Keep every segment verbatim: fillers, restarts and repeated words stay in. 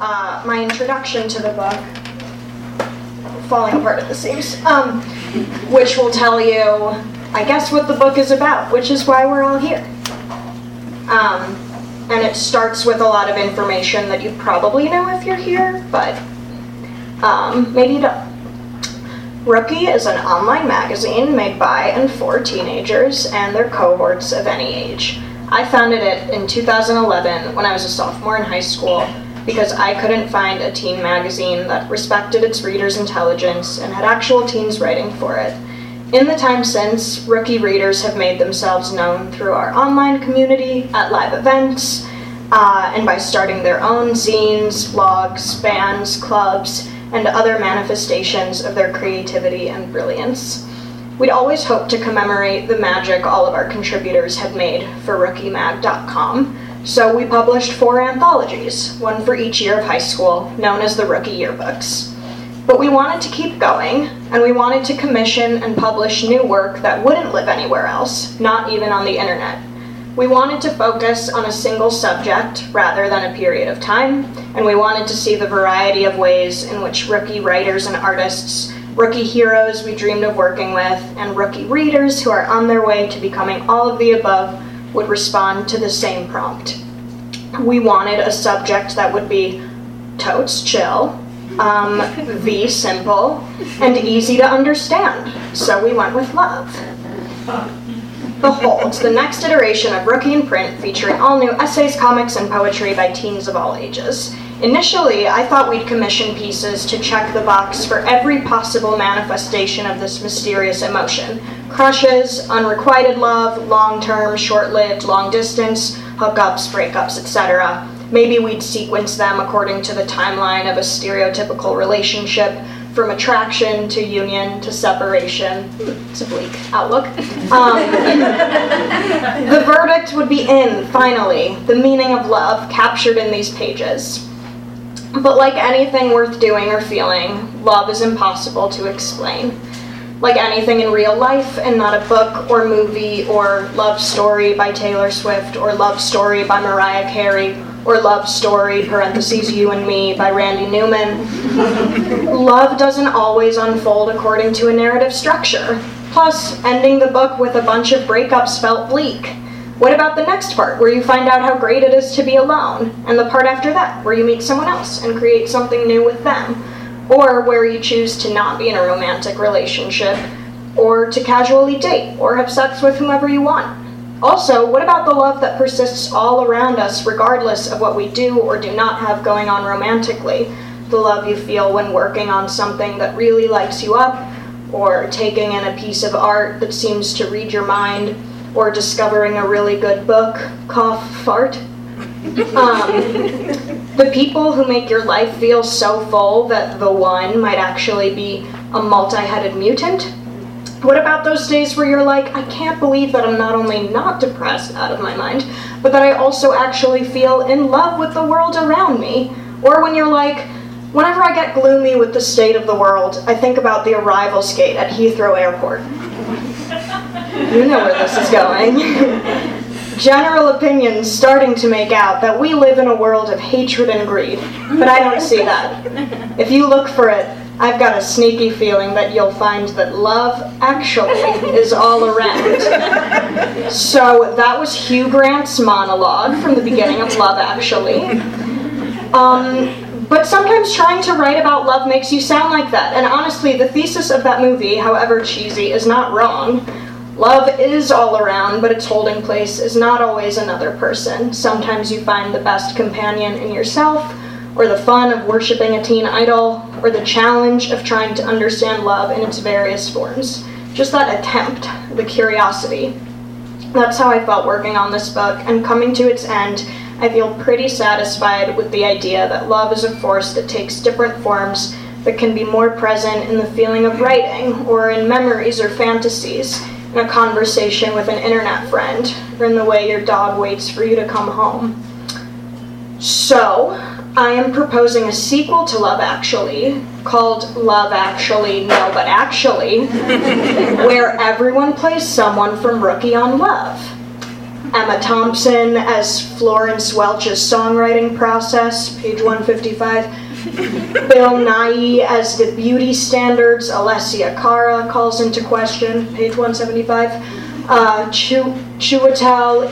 Uh, my introduction to the book, falling apart at the seams, um, which will tell you, I guess, what the book is about, which is why we're all here. Um, and it starts with a lot of information that you probably know if you're here, but um, maybe you don't. Rookie is an online magazine made by and for teenagers and their cohorts of any age. I founded it in two thousand eleven when I was a sophomore in high school, because I couldn't find a teen magazine that respected its readers' intelligence and had actual teens writing for it. In the time since, Rookie readers have made themselves known through our online community, at live events, uh, and by starting their own zines, blogs, bands, clubs, and other manifestations of their creativity and brilliance. We'd always hoped to commemorate the magic all of our contributors had made for Rookie Mag dot com, so we published four anthologies, one for each year of high school, known as the Rookie Yearbooks. But we wanted to keep going, and we wanted to commission and publish new work that wouldn't live anywhere else, not even on the internet. We wanted to focus on a single subject rather than a period of time, and we wanted to see the variety of ways in which rookie writers and artists, rookie heroes we dreamed of working with, and rookie readers who are on their way to becoming all of the above would respond to the same prompt. We wanted a subject that would be totes chill, um, v simple, and easy to understand, so we went with love. Behold, the next iteration of Rookie in Print, featuring all new essays, comics, and poetry by teens of all ages. Initially, I thought we'd commission pieces to check the box for every possible manifestation of this mysterious emotion. Crushes, unrequited love, long-term, short-lived, long-distance, hookups, breakups, et cetera. Maybe we'd sequence them according to the timeline of a stereotypical relationship, from attraction to union to separation. It's a bleak outlook. Um, the verdict would be in, finally, the meaning of love captured in these pages. But like anything worth doing or feeling, love is impossible to explain. Like anything in real life and not a book or movie or love story by Taylor Swift or love story by Mariah Carey or love story, parentheses, you and me, by Randy Newman. Love doesn't always unfold according to a narrative structure. Plus, ending the book with a bunch of breakups felt bleak. What about the next part, where you find out how great it is to be alone, and the part after that, where you meet someone else and create something new with them, or where you choose to not be in a romantic relationship, or to casually date, or have sex with whomever you want? Also, what about the love that persists all around us regardless of what we do or do not have going on romantically? The love you feel when working on something that really lights you up, or taking in a piece of art that seems to read your mind, or discovering a really good book, cough, fart. Um, the people who make your life feel so full that the one might actually be a multi-headed mutant? What about those days where you're like, I can't believe that I'm not only not depressed out of my mind, but that I also actually feel in love with the world around me? Or when you're like, whenever I get gloomy with the state of the world, I think about the arrival skate at Heathrow Airport. You know where this is going. General opinions starting to make out that we live in a world of hatred and greed, but I don't see that. If you look for it, I've got a sneaky feeling that you'll find that love actually is all around. So that was Hugh Grant's monologue from the beginning of Love Actually. Um, but sometimes trying to write about love makes you sound like that. And honestly, the thesis of that movie, however cheesy, is not wrong. Love is all around, but its holding place is not always another person. Sometimes you find the best companion in yourself, or the fun of worshiping a teen idol, or the challenge of trying to understand love in its various forms. Just that attempt, the curiosity. That's how I felt working on this book, and coming to its end, I feel pretty satisfied with the idea that love is a force that takes different forms but can be more present in the feeling of writing, or in memories or fantasies, in a conversation with an internet friend, or in the way your dog waits for you to come home. So, I am proposing a sequel to Love Actually, called Love Actually No But Actually, where everyone plays someone from Rookie on Love. Emma Thompson as Florence Welch's songwriting process, page one fifty-five. Bill Nye as the beauty standards Alessia Cara calls into question, page one seventy-five. Uh, Chiwetel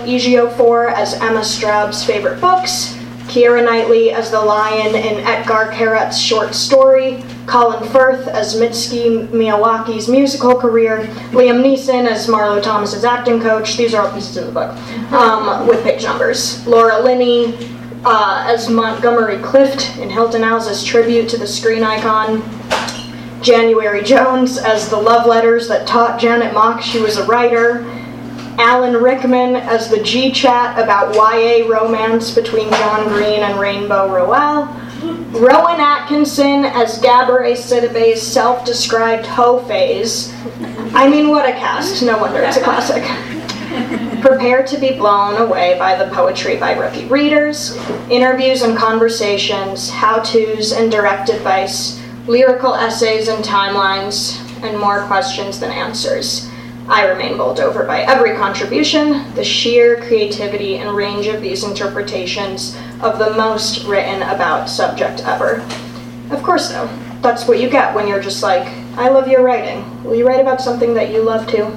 Ejiofor as Emma Straub's favorite books. Kiera Knightley as the lion in Edgar Kerat's short story. Colin Firth as Mitski Miyawaki's musical career. Liam Neeson as Marlo Thomas's acting coach. These are all pieces in the book, um, with page numbers. Laura Linney Uh, as Montgomery Clift in Hilton House's tribute to the screen icon. January Jones as the love letters that taught Janet Mock she was a writer. Alan Rickman as the G-chat about Y A romance between John Green and Rainbow Rowell. Rowan Atkinson as Gabourey Sidibe's self-described hoe phase. I mean, what a cast. No wonder it's a classic. Prepare to be blown away by the poetry by rookie readers, interviews and conversations, how-tos and direct advice, lyrical essays and timelines, and more questions than answers. I remain bowled over by every contribution, the sheer creativity and range of these interpretations of the most written about subject ever. Of course, though, that's what you get when you're just like, I love your writing. Will you write about something that you love too?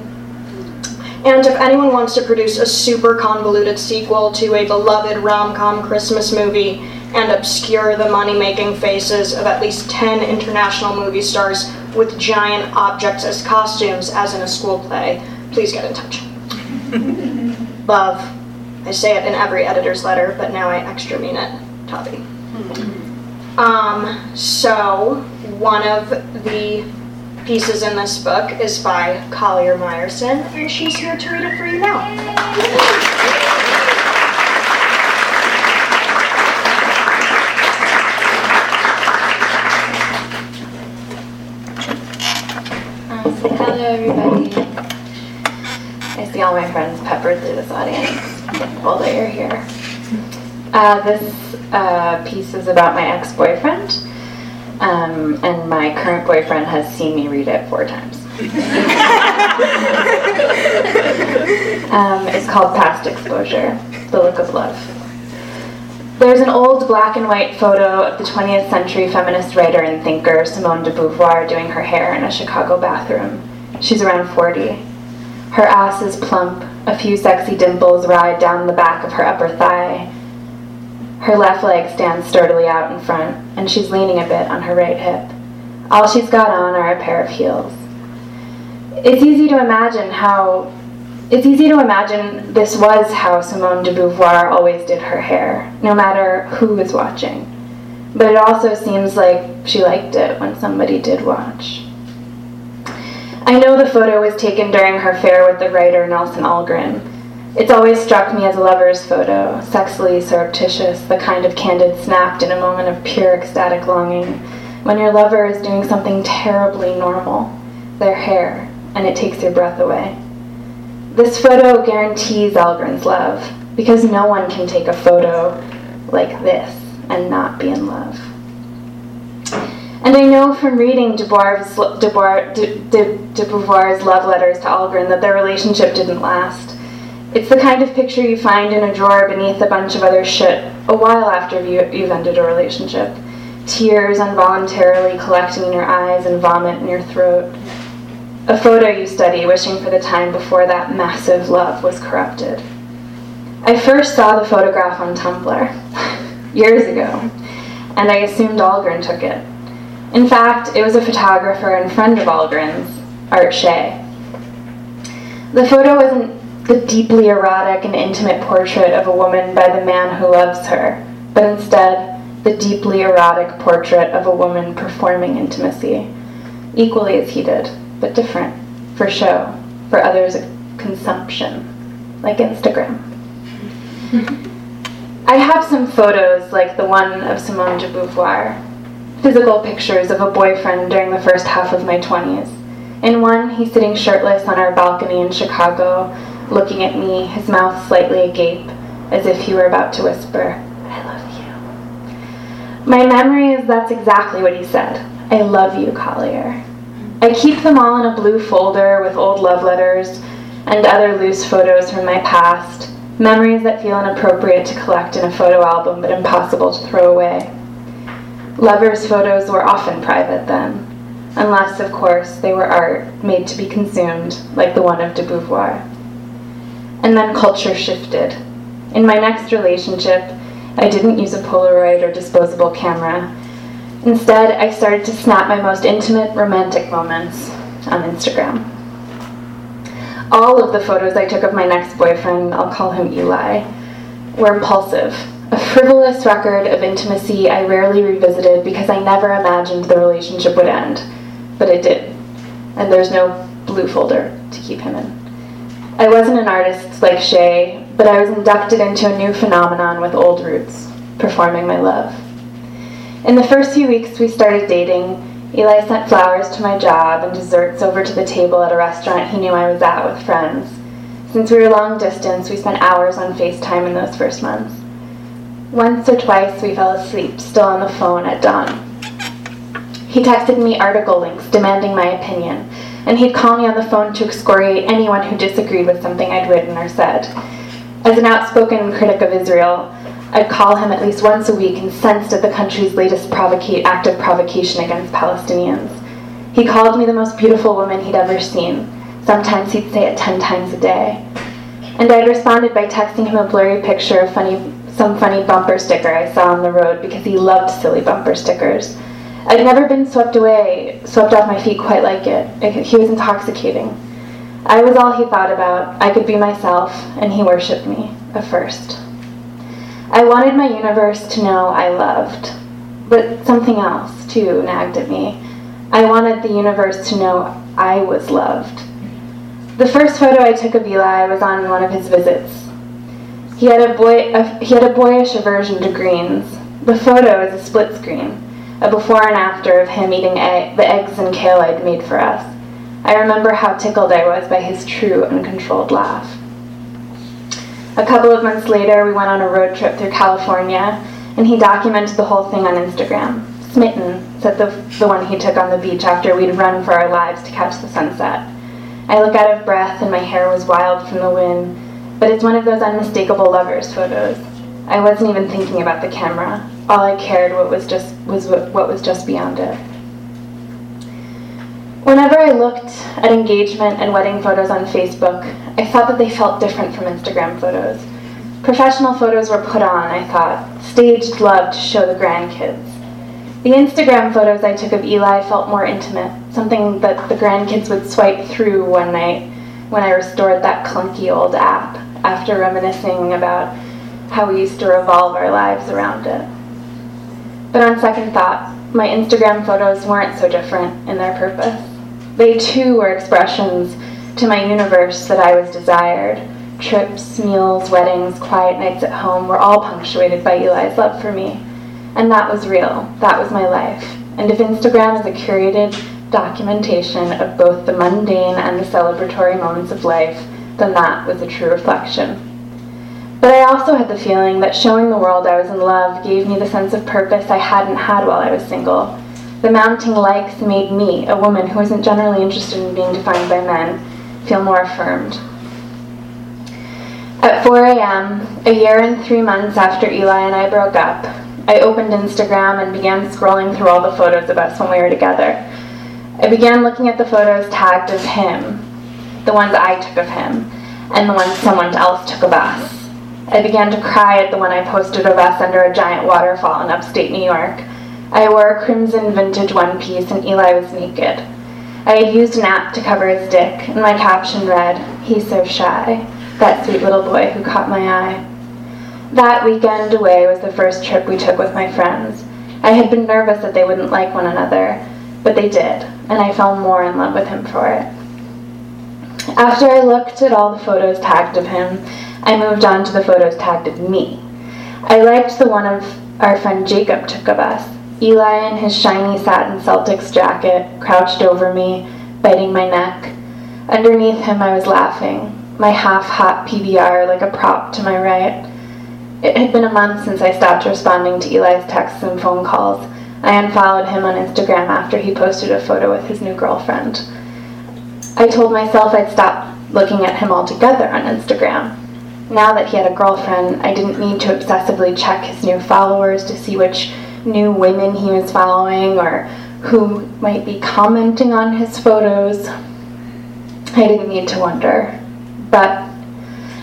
And if anyone wants to produce a super convoluted sequel to a beloved rom-com Christmas movie and obscure the money-making faces of at least ten international movie stars with giant objects as costumes, as in a school play, please get in touch. Love. I say it in every editor's letter, but now I extra mean it. Tavi. Um, so, one of the pieces in this book is by Collier Meyerson, and she's here to read it for you now. Um, so hello, everybody. I see all my friends peppered through this audience. I'm thankful that you're here. Uh, this uh, piece is about my ex-boyfriend. Um, and my current boyfriend has seen me read it four times. um, it's called Past Exposure, The Look of Love. There's an old black and white photo of the twentieth century feminist writer and thinker Simone de Beauvoir doing her hair in a Chicago bathroom. She's around forty. Her ass is plump. A few sexy dimples ride down the back of her upper thigh. Her left leg stands sturdily out in front, and she's leaning a bit on her right hip. All she's got on are a pair of heels. It's easy to imagine how, it's easy to imagine this was how Simone de Beauvoir always did her hair, no matter who was watching. But it also seems like she liked it when somebody did watch. I know the photo was taken during her affair with the writer Nelson Algren. It's always struck me as a lover's photo, sexily surreptitious, the kind of candid snapped in a moment of pure ecstatic longing, when your lover is doing something terribly normal, their hair, and it takes your breath away. This photo guarantees Algren's love, because no one can take a photo like this and not be in love. And I know from reading de Beauvoir's, de Beauvoir, de, de, de Beauvoir's love letters to Algren that their relationship didn't last. It's the kind of picture you find in a drawer beneath a bunch of other shit a while after you, you've ended a relationship. Tears involuntarily collecting in your eyes and vomit in your throat. A photo you study, wishing for the time before that massive love was corrupted. I first saw the photograph on Tumblr years ago, and I assumed Algren took it. In fact, it was a photographer and friend of Algren's, Art Shay. The photo wasn't the deeply erotic and intimate portrait of a woman by the man who loves her, but instead, the deeply erotic portrait of a woman performing intimacy, equally as he did, but different, for show, for others' consumption, like Instagram. I have some photos, like the one of Simone de Beauvoir, physical pictures of a boyfriend during the first half of my twenties. In one, he's sitting shirtless on our balcony in Chicago, looking at me, his mouth slightly agape, as if he were about to whisper, "I love you." My memory is that's exactly what he said. "I love you, Collier." I keep them all in a blue folder with old love letters and other loose photos from my past, memories that feel inappropriate to collect in a photo album but impossible to throw away. Lovers' photos were often private then, unless, of course, they were art made to be consumed, like the one of de Beauvoir. And then culture shifted. In my next relationship, I didn't use a Polaroid or disposable camera. Instead, I started to snap my most intimate romantic moments on Instagram. All of the photos I took of my next boyfriend, I'll call him Eli, were impulsive, a frivolous record of intimacy I rarely revisited because I never imagined the relationship would end, but it did, and there's no blue folder to keep him in. I wasn't an artist like Shay, but I was inducted into a new phenomenon with old roots, performing my love. In the first few weeks we started dating, Eli sent flowers to my job and desserts over to the table at a restaurant he knew I was at with friends. Since we were long distance, we spent hours on FaceTime in those first months. Once or twice we fell asleep, still on the phone at dawn. He texted me article links demanding my opinion, and he'd call me on the phone to excoriate anyone who disagreed with something I'd written or said. As an outspoken critic of Israel, I'd call him at least once a week, incensed at the country's latest provoca- act of provocation against Palestinians. He called me the most beautiful woman he'd ever seen. Sometimes he'd say it ten times a day. And I'd responded by texting him a blurry picture of funny, some funny bumper sticker I saw on the road because he loved silly bumper stickers. I'd never been swept away, swept off my feet quite like it. He was intoxicating. I was all he thought about. I could be myself, and he worshipped me, a first. I wanted my universe to know I loved, but something else, too, nagged at me. I wanted the universe to know I was loved. The first photo I took of Eli was on one of his visits. He had a, boy, a, he had a boyish aversion to greens. The photo is a split screen, a before and after of him eating egg, the eggs and kale I'd made for us. I remember how tickled I was by his true, uncontrolled laugh. A couple of months later, we went on a road trip through California, and he documented the whole thing on Instagram. "Smitten," said the, the one he took on the beach after we'd run for our lives to catch the sunset. I look out of breath, and my hair was wild from the wind, but it's one of those unmistakable lovers' photos. I wasn't even thinking about the camera. All I cared what was just was what, what was just beyond it. Whenever I looked at engagement and wedding photos on Facebook, I thought that they felt different from Instagram photos. Professional photos were put on, I thought, staged love to show the grandkids. The Instagram photos I took of Eli felt more intimate, something that the grandkids would swipe through one night when I restored that clunky old app after reminiscing about how we used to revolve our lives around it. But on second thought, my Instagram photos weren't so different in their purpose. They too were expressions to my universe that I was desired. Trips, meals, weddings, quiet nights at home were all punctuated by Eli's love for me. And that was real. That was my life. And if Instagram is a curated documentation of both the mundane and the celebratory moments of life, then that was a true reflection. But I also had the feeling that showing the world I was in love gave me the sense of purpose I hadn't had while I was single. The mounting likes made me, a woman who isn't generally interested in being defined by men, feel more affirmed. At four a.m., a year and three months after Eli and I broke up, I opened Instagram and began scrolling through all the photos of us when we were together. I began looking at the photos tagged of him, the ones I took of him, and the ones someone else took of us. I began to cry at the one I posted of us under a giant waterfall in upstate New York. I wore a crimson vintage one piece and Eli was naked. I had used an app to cover his dick, and my caption read, "He's so shy, that sweet little boy who caught my eye." That weekend away was the first trip we took with my friends. I had been nervous that they wouldn't like one another, but they did, and I fell more in love with him for it. After I looked at all the photos tagged of him, I moved on to the photos tagged of me. I liked the one of our friend Jacob took of us. Eli in his shiny satin Celtics jacket crouched over me, biting my neck. Underneath him I was laughing, my half-hot P B R like a prop to my right. It had been a month since I stopped responding to Eli's texts and phone calls. I unfollowed him on Instagram after he posted a photo with his new girlfriend. I told myself I'd stop looking at him altogether on Instagram. Now that he had a girlfriend, I didn't need to obsessively check his new followers to see which new women he was following or who might be commenting on his photos. I didn't need to wonder. But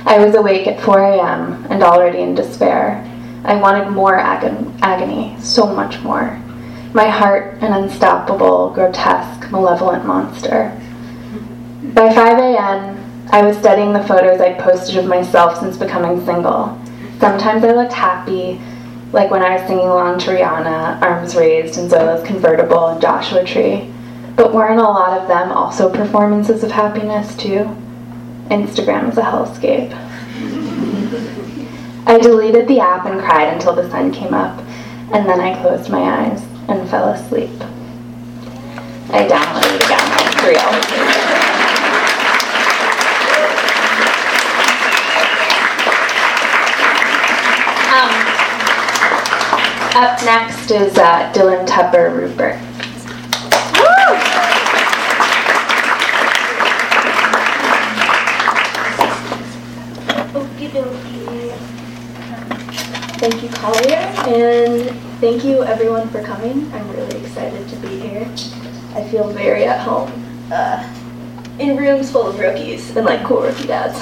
I was awake at four a.m. and already in despair. I wanted more agon- agony, so much more. My heart, an unstoppable, grotesque, malevolent monster. By five a.m., I was studying the photos I'd posted of myself since becoming single. Sometimes I looked happy, like when I was singing along to Rihanna, arms raised in Zola's convertible and Joshua Tree. But weren't a lot of them also performances of happiness, too? Instagram is a hellscape. I deleted the app and cried until the sun came up, and then I closed my eyes and fell asleep. I downloaded it again, it's real. Um, up next is uh, Dylan Tupper Rupert. Thank you, Collier, and thank you everyone for coming. I'm really excited to be here. I feel very at home uh, in rooms full of rookies and like cool rookie dads.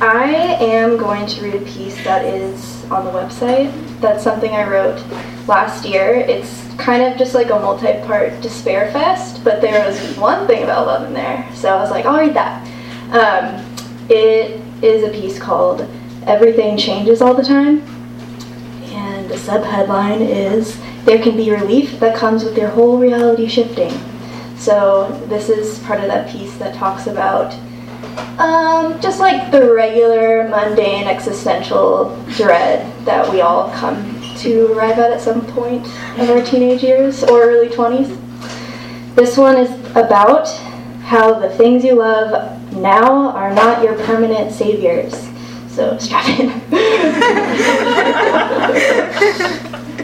I am going to read a piece that is on the website. That's something I wrote last year. It's kind of just like a multi-part despair fest, but there was one thing about love in there, so I was like, I'll read that. Um, it is a piece called Everything Changes All the Time, and the subheadline is, there can be relief that comes with your whole reality shifting. So this is part of that piece that talks about um, just like the regular, mundane, existential dread that we all come to arrive at at some point in our teenage years or early twenties. This one is about how the things you love now are not your permanent saviors. So strap in.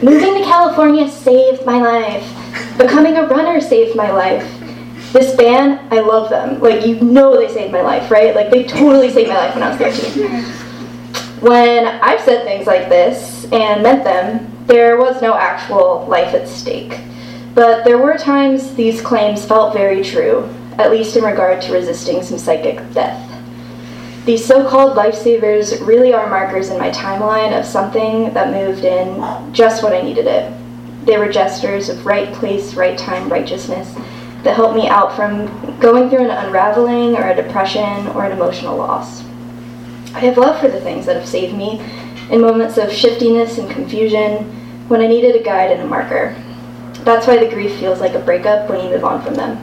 Moving to California saved my life. Becoming a runner saved my life. This band, I love them. Like, you know they saved my life, right? Like, they totally saved my life when I was thirteen. When I've said things like this and meant them, there was no actual life at stake. But there were times these claims felt very true, at least in regard to resisting some psychic death. These so-called lifesavers really are markers in my timeline of something that moved in just when I needed it. They were gestures of right place, right time, righteousness that helped me out from going through an unraveling or a depression or an emotional loss. I have love for the things that have saved me in moments of shiftiness and confusion when I needed a guide and a marker. That's why the grief feels like a breakup when you move on from them.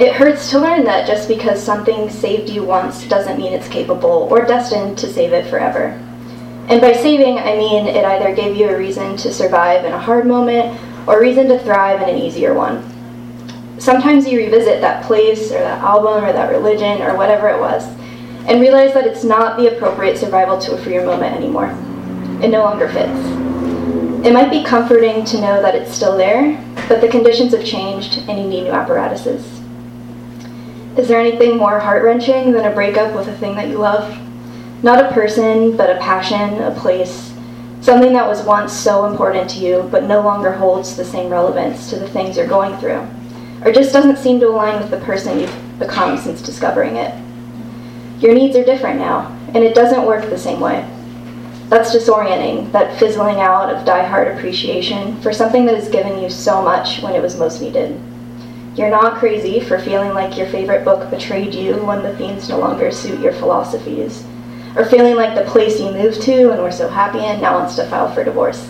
It hurts to learn that just because something saved you once doesn't mean it's capable or destined to save it forever. And by saving, I mean it either gave you a reason to survive in a hard moment or a reason to thrive in an easier one. Sometimes you revisit that place or that album or that religion or whatever it was and realize that it's not the appropriate survival tool for your moment anymore. It no longer fits. It might be comforting to know that it's still there, but the conditions have changed and you need new apparatuses. Is there anything more heart-wrenching than a breakup with a thing that you love? Not a person, but a passion, a place, something that was once so important to you, but no longer holds the same relevance to the things you're going through, or just doesn't seem to align with the person you've become since discovering it. Your needs are different now, and it doesn't work the same way. That's disorienting, that fizzling out of die-hard appreciation for something that has given you so much when it was most needed. You're not crazy for feeling like your favorite book betrayed you when the themes no longer suit your philosophies, or feeling like the place you moved to and were so happy in now wants to file for divorce.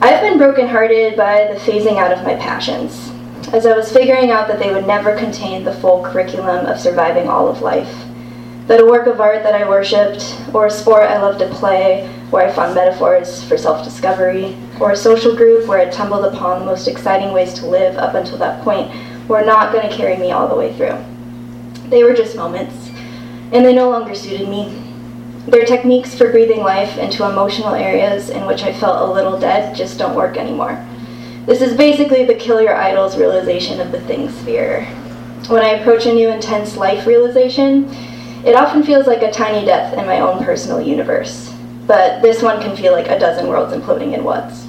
I've been brokenhearted by the phasing out of my passions, as I was figuring out that they would never contain the full curriculum of surviving all of life. But a work of art that I worshipped, or a sport I loved to play, where I found metaphors for self-discovery, or a social group where I tumbled upon the most exciting ways to live up until that point were not going to carry me all the way through. They were just moments, and they no longer suited me. Their techniques for breathing life into emotional areas in which I felt a little dead just don't work anymore. This is basically the kill your idols realization of the thing sphere. When I approach a new intense life realization, it often feels like a tiny death in my own personal universe, but this one can feel like a dozen worlds imploding in once.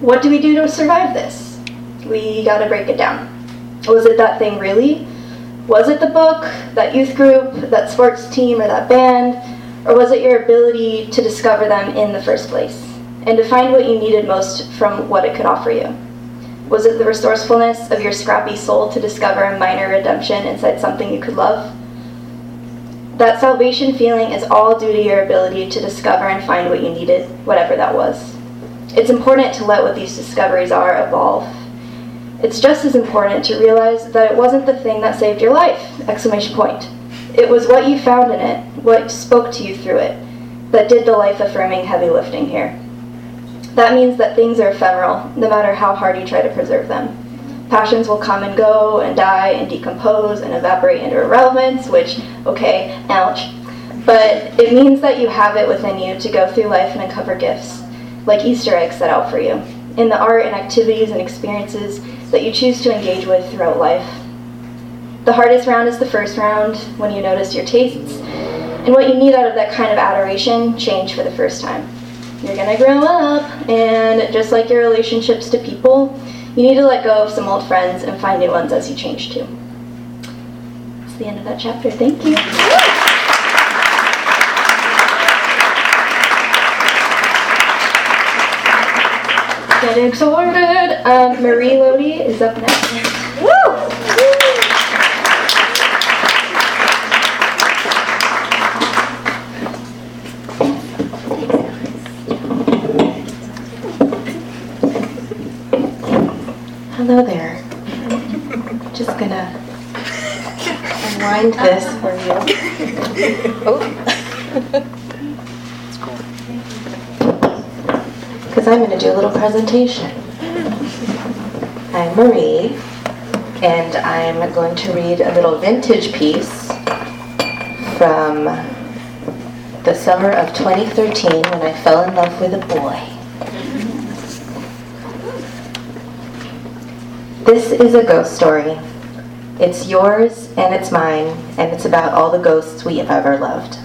What do we do to survive this? We gotta break it down. Was it that thing really? Was it the book, that youth group, that sports team, or that band? Or was it your ability to discover them in the first place and to find what you needed most from what it could offer you? Was it the resourcefulness of your scrappy soul to discover a minor redemption inside something you could love? That salvation feeling is all due to your ability to discover and find what you needed, whatever that was. It's important to let what these discoveries are evolve. It's just as important to realize that it wasn't the thing that saved your life, exclamation point. It was what you found in it, what spoke to you through it, that did the life-affirming heavy lifting here. That means that things are ephemeral, no matter how hard you try to preserve them. Passions will come and go and die and decompose and evaporate into irrelevance, which, okay, ouch. But it means that you have it within you to go through life and uncover gifts, like Easter eggs set out for you, in the art and activities and experiences that you choose to engage with throughout life. The hardest round is the first round, when you notice your tastes, and what you need out of that kind of adoration change for the first time. You're gonna grow up, and just like your relationships to people, you need to let go of some old friends and find new ones as you change too. That's the end of that chapter. Thank you. Getting sorted. Um, Marie Lodi is up next. Woo! Hello there. I'm just gonna unwind this for you. Oh, it's cool. Because I'm gonna do a little presentation. I'm Marie, and I'm going to read a little vintage piece from the summer of twenty thirteen when I fell in love with a boy. This is a ghost story. It's yours, and it's mine, and it's about all the ghosts we have ever loved.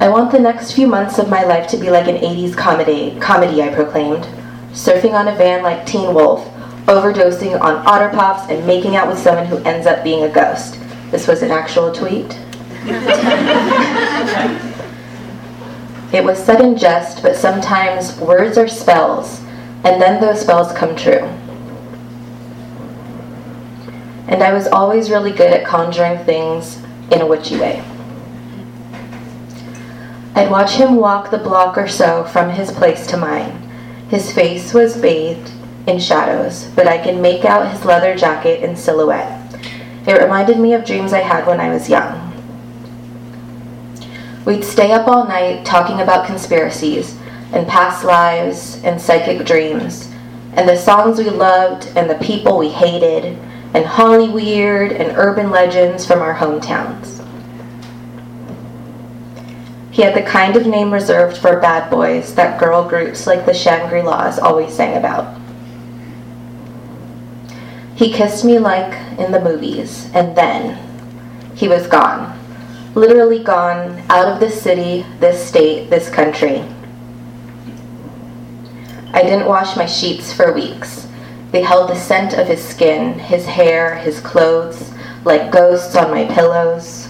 I want the next few months of my life to be like an eighties comedy, comedy, I proclaimed, surfing on a van like Teen Wolf, overdosing on Otter Pops, and making out with someone who ends up being a ghost. This was an actual tweet. It was said in jest, but sometimes words are spells, and then those spells come true. And I was always really good at conjuring things in a witchy way. I'd watch him walk the block or so from his place to mine. His face was bathed in shadows, but I could make out his leather jacket in silhouette. It reminded me of dreams I had when I was young. We'd stay up all night talking about conspiracies, and past lives, and psychic dreams, and the songs we loved, and the people we hated, and Hollyweird, and urban legends from our hometowns. He had the kind of name reserved for bad boys that girl groups like the Shangri-Las always sang about. He kissed me like in the movies, and then he was gone. Literally gone, out of this city, this state, this country. I didn't wash my sheets for weeks. They held the scent of his skin, his hair, his clothes, like ghosts on my pillows.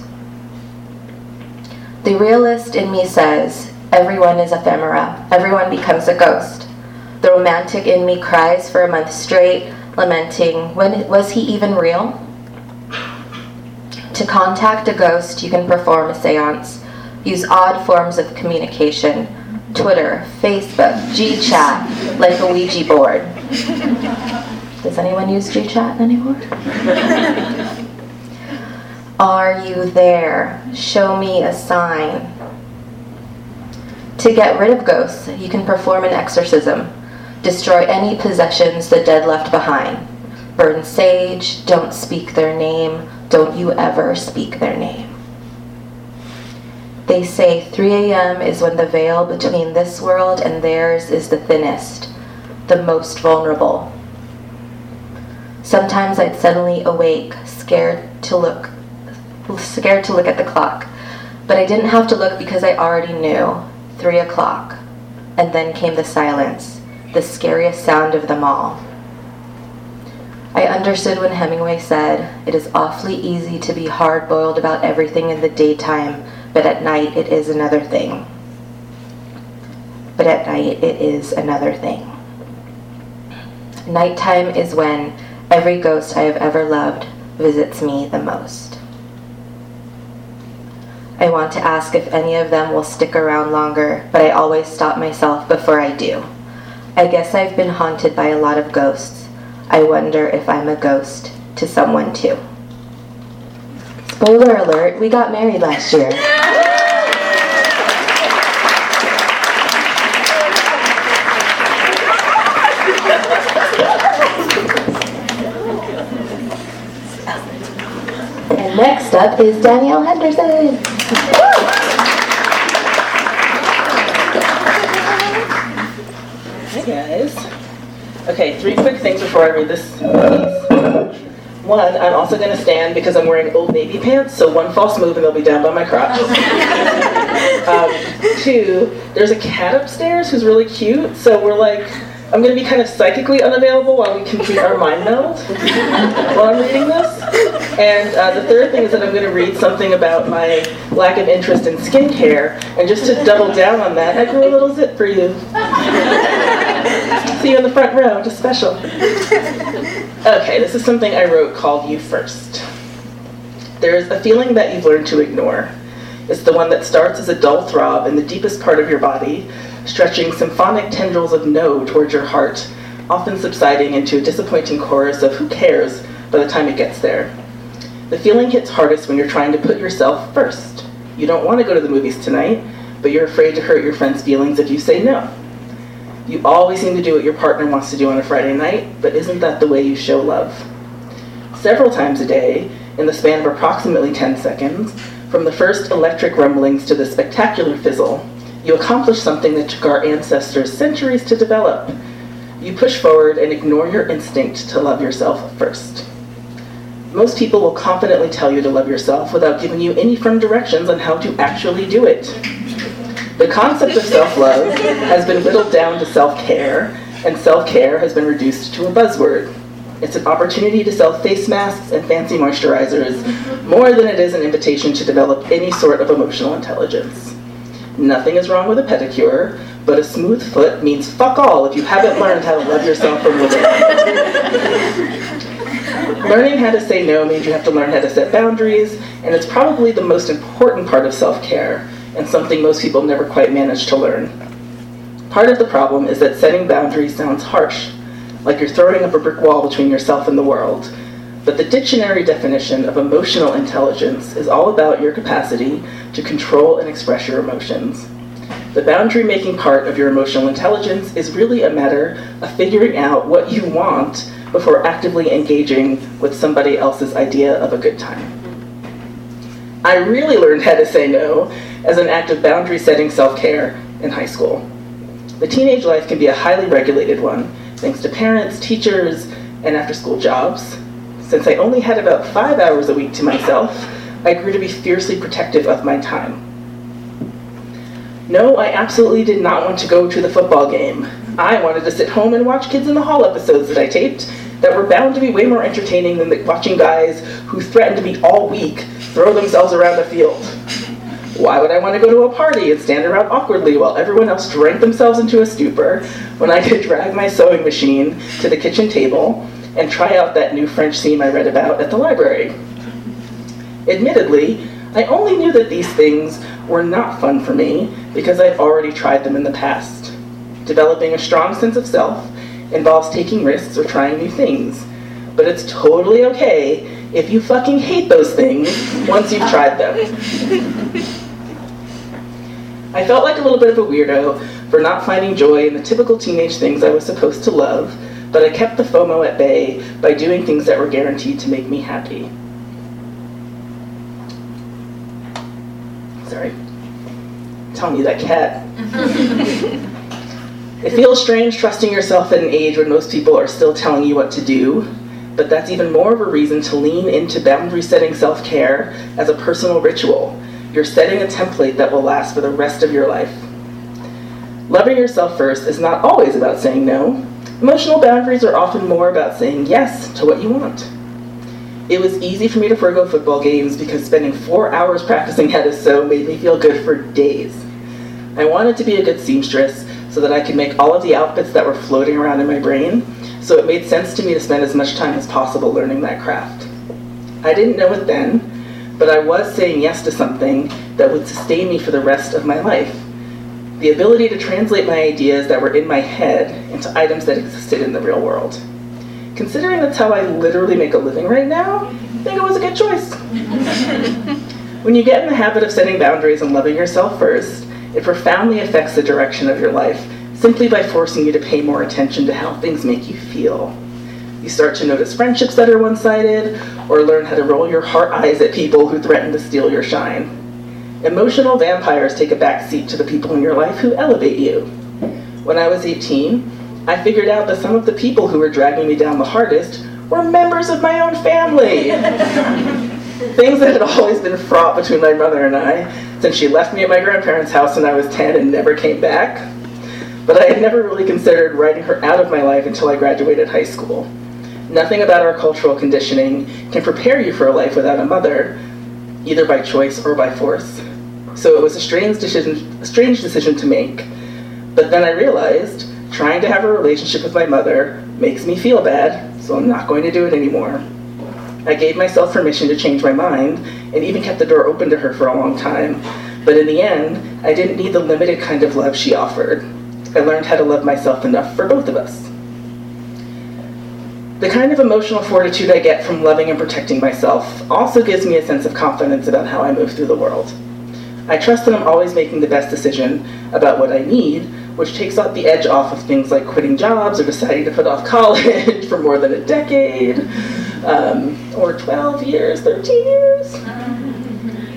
The realist in me says, everyone is ephemera, everyone becomes a ghost. The romantic in me cries for a month straight, lamenting, when was he even real? To contact a ghost, you can perform a seance, use odd forms of communication, Twitter, Facebook, Gchat, like a Ouija board. Does anyone use Gchat anymore? Are you there? Show me a sign. To get rid of ghosts, you can perform an exorcism. Destroy any possessions the dead left behind. Burn sage, don't speak their name. Don't you ever speak their name. They say three a.m. is when the veil between this world and theirs is the thinnest, the most vulnerable. Sometimes I'd suddenly awake, scared to look, scared to look at the clock. But I didn't have to look because I already knew. Three o'clock. And then came the silence, the scariest sound of them all. I understood when Hemingway said, "It is awfully easy to be hard-boiled about everything in the daytime, but at night it is another thing. But at night it is another thing." Nighttime is when every ghost I have ever loved visits me the most. I want to ask if any of them will stick around longer, but I always stop myself before I do. I guess I've been haunted by a lot of ghosts. I wonder if I'm a ghost to someone too. Spoiler alert, we got married last year. Next up is Danielle Henderson. Hi guys. Okay, three quick things before I read this piece. One, I'm also going to stand because I'm wearing Old Navy pants, so one false move and they'll be down by my crotch. um, two, there's a cat upstairs who's really cute, so we're like, I'm going to be kind of psychically unavailable while we complete our mind meld while I'm reading this. And uh, the third thing is that I'm going to read something about my lack of interest in skincare. And just to double down on that, I grew a little zit for you. See you in the front row, just special. Okay, this is something I wrote called You First. There is a feeling that you've learned to ignore. It's the one that starts as a dull throb in the deepest part of your body, stretching symphonic tendrils of no towards your heart, often subsiding into a disappointing chorus of who cares by the time it gets there. The feeling hits hardest when you're trying to put yourself first. You don't want to go to the movies tonight, but you're afraid to hurt your friend's feelings if you say no. You always seem to do what your partner wants to do on a Friday night, but isn't that the way you show love? Several times a day, in the span of approximately ten seconds, from the first electric rumblings to the spectacular fizzle, you accomplish something that took our ancestors centuries to develop. You push forward and ignore your instinct to love yourself first. Most people will confidently tell you to love yourself without giving you any firm directions on how to actually do it. The concept of self-love has been whittled down to self-care, and self-care has been reduced to a buzzword. It's an opportunity to sell face masks and fancy moisturizers more than it is an invitation to develop any sort of emotional intelligence. Nothing is wrong with a pedicure, but a smooth foot means fuck all if you haven't learned how to love yourself from within. Learning how to say no means you have to learn how to set boundaries, and it's probably the most important part of self-care, and something most people never quite manage to learn. Part of the problem is that setting boundaries sounds harsh, like you're throwing up a brick wall between yourself and the world. But the dictionary definition of emotional intelligence is all about your capacity to control and express your emotions. The boundary-making part of your emotional intelligence is really a matter of figuring out what you want before actively engaging with somebody else's idea of a good time. I really learned how to say no as an act of boundary-setting self-care in high school. The teenage life can be a highly regulated one, thanks to parents, teachers, and after-school jobs. Since I only had about five hours a week to myself, I grew to be fiercely protective of my time. No, I absolutely did not want to go to the football game. I wanted to sit home and watch Kids in the Hall episodes that I taped that were bound to be way more entertaining than the watching guys who threatened me all week throw themselves around the field. Why would I want to go to a party and stand around awkwardly while everyone else drank themselves into a stupor when I could drag my sewing machine to the kitchen table and try out that new French seam I read about at the library? Admittedly, I only knew that these things were not fun for me because I'd already tried them in the past. Developing a strong sense of self involves taking risks or trying new things, but it's totally okay if you fucking hate those things once you've tried them. I felt like a little bit of a weirdo for not finding joy in the typical teenage things I was supposed to love, but I kept the FOMO at bay by doing things that were guaranteed to make me happy. Sorry. Tell me that cat. It feels strange trusting yourself at an age when most people are still telling you what to do, but that's even more of a reason to lean into boundary-setting self-care as a personal ritual. You're setting a template that will last for the rest of your life. Loving yourself first is not always about saying no. Emotional boundaries are often more about saying yes to what you want. It was easy for me to forego football games because spending four hours practicing how to sew made me feel good for days. I wanted to be a good seamstress so that I could make all of the outfits that were floating around in my brain, so it made sense to me to spend as much time as possible learning that craft. I didn't know it then, but I was saying yes to something that would sustain me for the rest of my life. The ability to translate my ideas that were in my head into items that existed in the real world. Considering that's how I literally make a living right now, I think it was a good choice. When you get in the habit of setting boundaries and loving yourself first, it profoundly affects the direction of your life, simply by forcing you to pay more attention to how things make you feel. You start to notice friendships that are one-sided, or learn how to roll your heart eyes at people who threaten to steal your shine. Emotional vampires take a backseat to the people in your life who elevate you. When I was eighteen, I figured out that some of the people who were dragging me down the hardest were members of my own family. Things that had always been fraught between my mother and I, since she left me at my grandparents' house when I was ten and never came back. But I had never really considered writing her out of my life until I graduated high school. Nothing about our cultural conditioning can prepare you for a life without a mother, either by choice or by force. So it was a strange decision, a strange decision to make. But then I realized, trying to have a relationship with my mother makes me feel bad, so I'm not going to do it anymore. I gave myself permission to change my mind, and even kept the door open to her for a long time. But in the end, I didn't need the limited kind of love she offered. I learned how to love myself enough for both of us. The kind of emotional fortitude I get from loving and protecting myself also gives me a sense of confidence about how I move through the world. I trust that I'm always making the best decision about what I need, which takes out the edge off of things like quitting jobs or deciding to put off college for more than a decade. Um, or twelve years, thirteen years.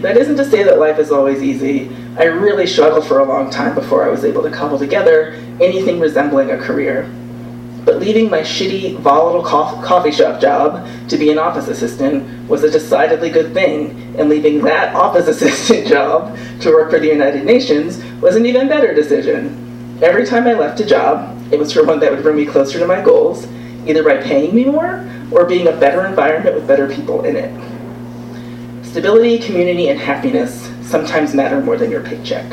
That isn't to say that life is always easy. I really struggled for a long time before I was able to cobble together anything resembling a career. But leaving my shitty, volatile co- coffee shop job to be an office assistant was a decidedly good thing, and leaving that office assistant job to work for the United Nations was an even better decision. Every time I left a job, it was for one that would bring me closer to my goals, either by paying me more or being a better environment with better people in it. Stability, community, and happiness sometimes matter more than your paycheck.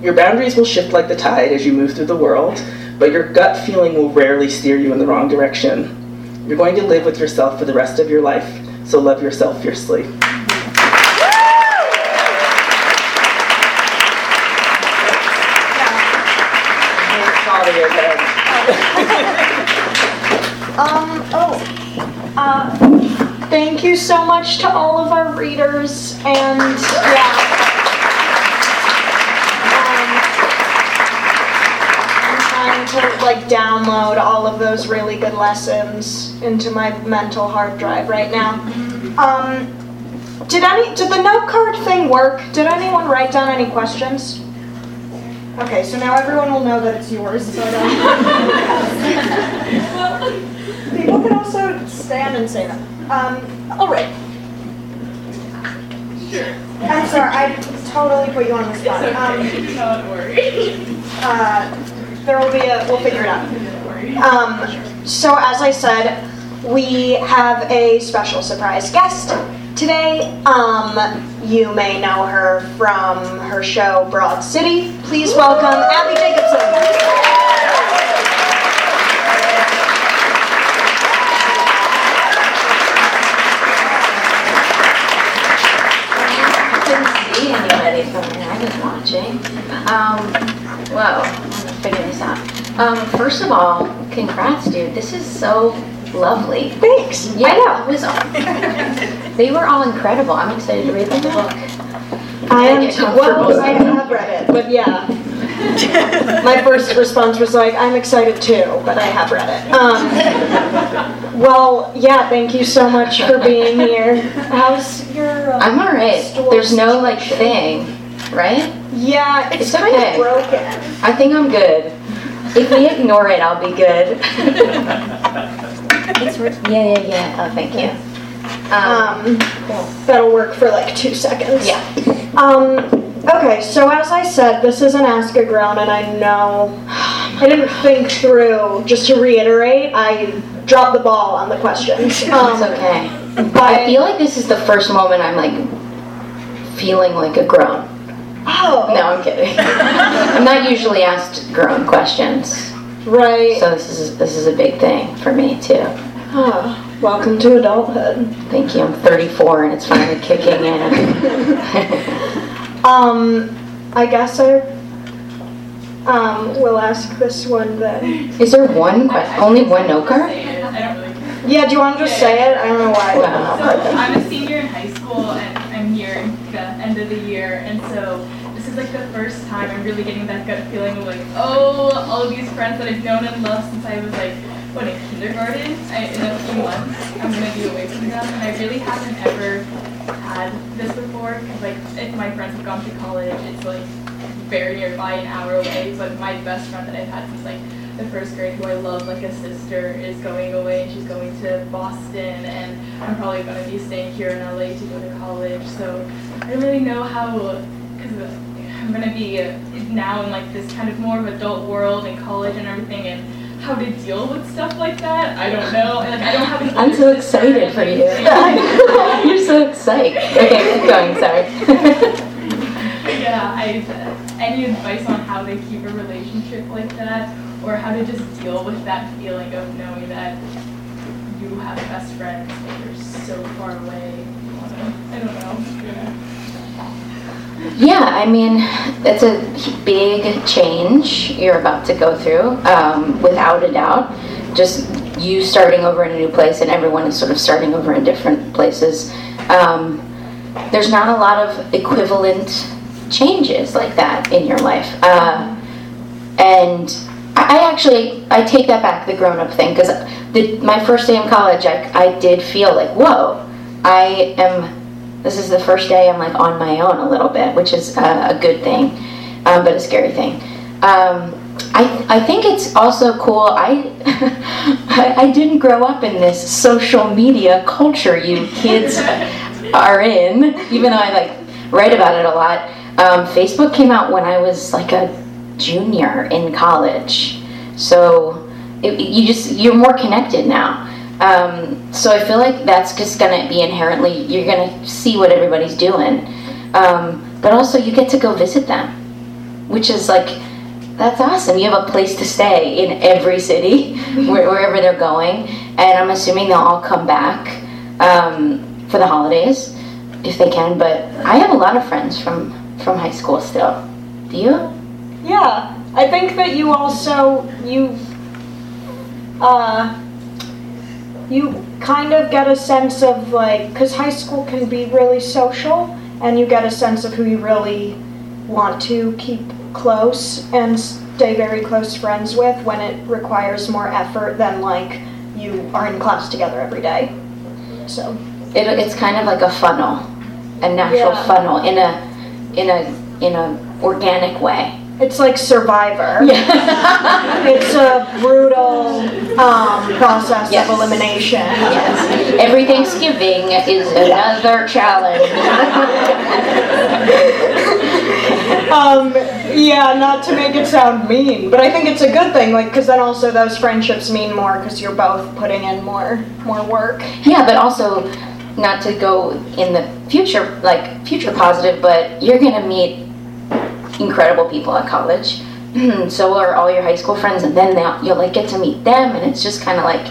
Your boundaries will shift like the tide as you move through the world, but your gut feeling will rarely steer you in the wrong direction. You're going to live with yourself for the rest of your life, so love yourself fiercely. Um, oh, uh, thank you so much to all of our readers, and yeah. Um, I'm trying to, like, download all of those really good lessons into my mental hard drive right now. Um, did any, did the note card thing work? Did anyone write down any questions? Okay, so now everyone will know that it's yours, so I don't... People can also stand and say that. Um, all right. Sure. I'm sorry, I totally put you on the spot. It's okay. Um, Don't worry. Uh, there will be a, we'll figure it out. Um, so as I said, we have a special surprise guest today. Um, you may know her from her show Broad City. Please welcome Abby Jacobson. Watching. Um, whoa, I'm gonna figure this out. Um, first of all, congrats, dude. This is so Lovely. Thanks. Yeah, I know. It was awesome. They were all incredible. I'm excited to read the book. I am too. Well, I have read it, but yeah. My first response was like, I'm excited too, but I have read it. Um, well, yeah, thank you so much for being here. How's your um, I'm all right. There's no like thing, right? Yeah, it's, it's kind okay. of broken. I think I'm good. If we ignore it, I'll be good. It's re- yeah, yeah, yeah. Oh, thank you. Um, cool. That'll work for like two seconds. Yeah. Um. Okay, so as I said, this is an Ask a Grown, and I know I didn't think through. Just to reiterate, I dropped the ball on the questions. Um, it's okay. But I feel like this is the first moment I'm like feeling like a grown. Oh. No, I'm kidding. I'm not usually asked grown questions. Right. So this is this is a big thing for me too. Oh. Welcome to adulthood. Thank you. I'm thirty-four, and it's finally kicking in. Um, I guess I um, will ask this one then. Is there one question? Only one no-car? Yeah, do you want to just say it? I don't know why. So I'm a senior in high school, and I'm near the end of the year, and so this is like the first time I'm really getting that gut feeling of like, oh, all of these friends that I've known and loved since I was like, what, in kindergarten? I, in a few months, I'm going to be away from them, and I really haven't ever had this before, because like if my friends have gone to college, it's like very nearby, an hour away. But my best friend that I've had since like the first grade, who I love like a sister, is going away, and she's going to Boston, and I'm probably going to be staying here in L A to go to college. So I don't really know how, because I'm going to be now in like this kind of more of adult world and college and everything, and how to deal with stuff like that, I don't know. Like, I don't have an I'm so excited for you. You're so excited. Okay, keep going, sorry. Yeah, I uh, any advice on how to keep a relationship like that, or how to just deal with that feeling of knowing that you have best friends, but you're so far away. I don't know. Yeah, yeah, I mean, it's a big change you're about to go through, um, without a doubt. Just you starting over in a new place, and everyone is sort of starting over in different places. Um, there's not a lot of equivalent changes like that in your life. Uh, and I actually, I take that back, the grown-up thing, because my first day in college, I, I did feel like, whoa, I am... This is the first day I'm like on my own a little bit, which is uh, a good thing, um, but a scary thing. Um, I I think it's also cool. I, I I didn't grow up in this social media culture you kids are in, even though I like write about it a lot. Um, Facebook came out when I was like a junior in college, so it, you just you're more connected now. Um, so I feel like that's just going to be inherently, you're going to see what everybody's doing. Um, but also you get to go visit them, which is like, that's awesome. You have a place to stay in every city, wherever they're going. And I'm assuming they'll all come back um, for the holidays if they can. But I have a lot of friends from, from high school still. Do you? Yeah. I think that you also, you, uh... you kind of get a sense of like, because high school can be really social, and you get a sense of who you really want to keep close and stay very close friends with when it requires more effort than like you are in class together every day. So it, it's kind of like a funnel, a natural yeah. funnel in a in a in a organic way. It's like Survivor. Yeah. It's a brutal um, process yes. of elimination. Yes. Every Thanksgiving is another challenge. um, yeah, not to make it sound mean, but I think it's a good thing, like, because then also those friendships mean more because you're both putting in more more work. Yeah, but also not to go in the future, like future positive, but you're gonna meet incredible people at college. So are all your high school friends, and then they'll, you'll like get to meet them, and it's just kind of like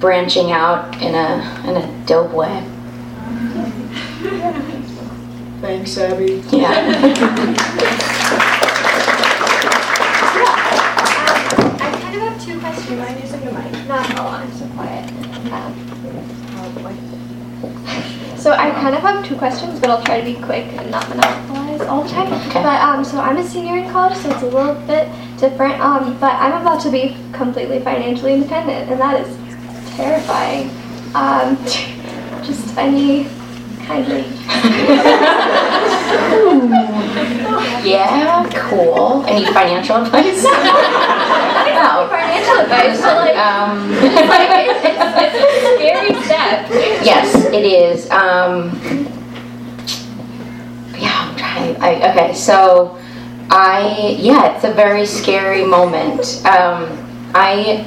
branching out in a in a dope way. Thanks, Abby. Yeah. Yeah. Um, I kind of have two questions. I'm using the mic. Not all. I'm so quiet. So I kind of have two questions, but I'll try to be quick and not monopolize all the time. Okay. But um, so I'm a senior in college, so it's a little bit different. Um, but I'm about to be completely financially independent, and that is terrifying. Um, just any kind of. Yeah, cool. Any financial advice? No. Financial advice, but like, um, it's, like it's, it's, it's a scary step. Yes, it is. Um, yeah, I'm trying. I, okay, so I, yeah, it's a very scary moment. Um, I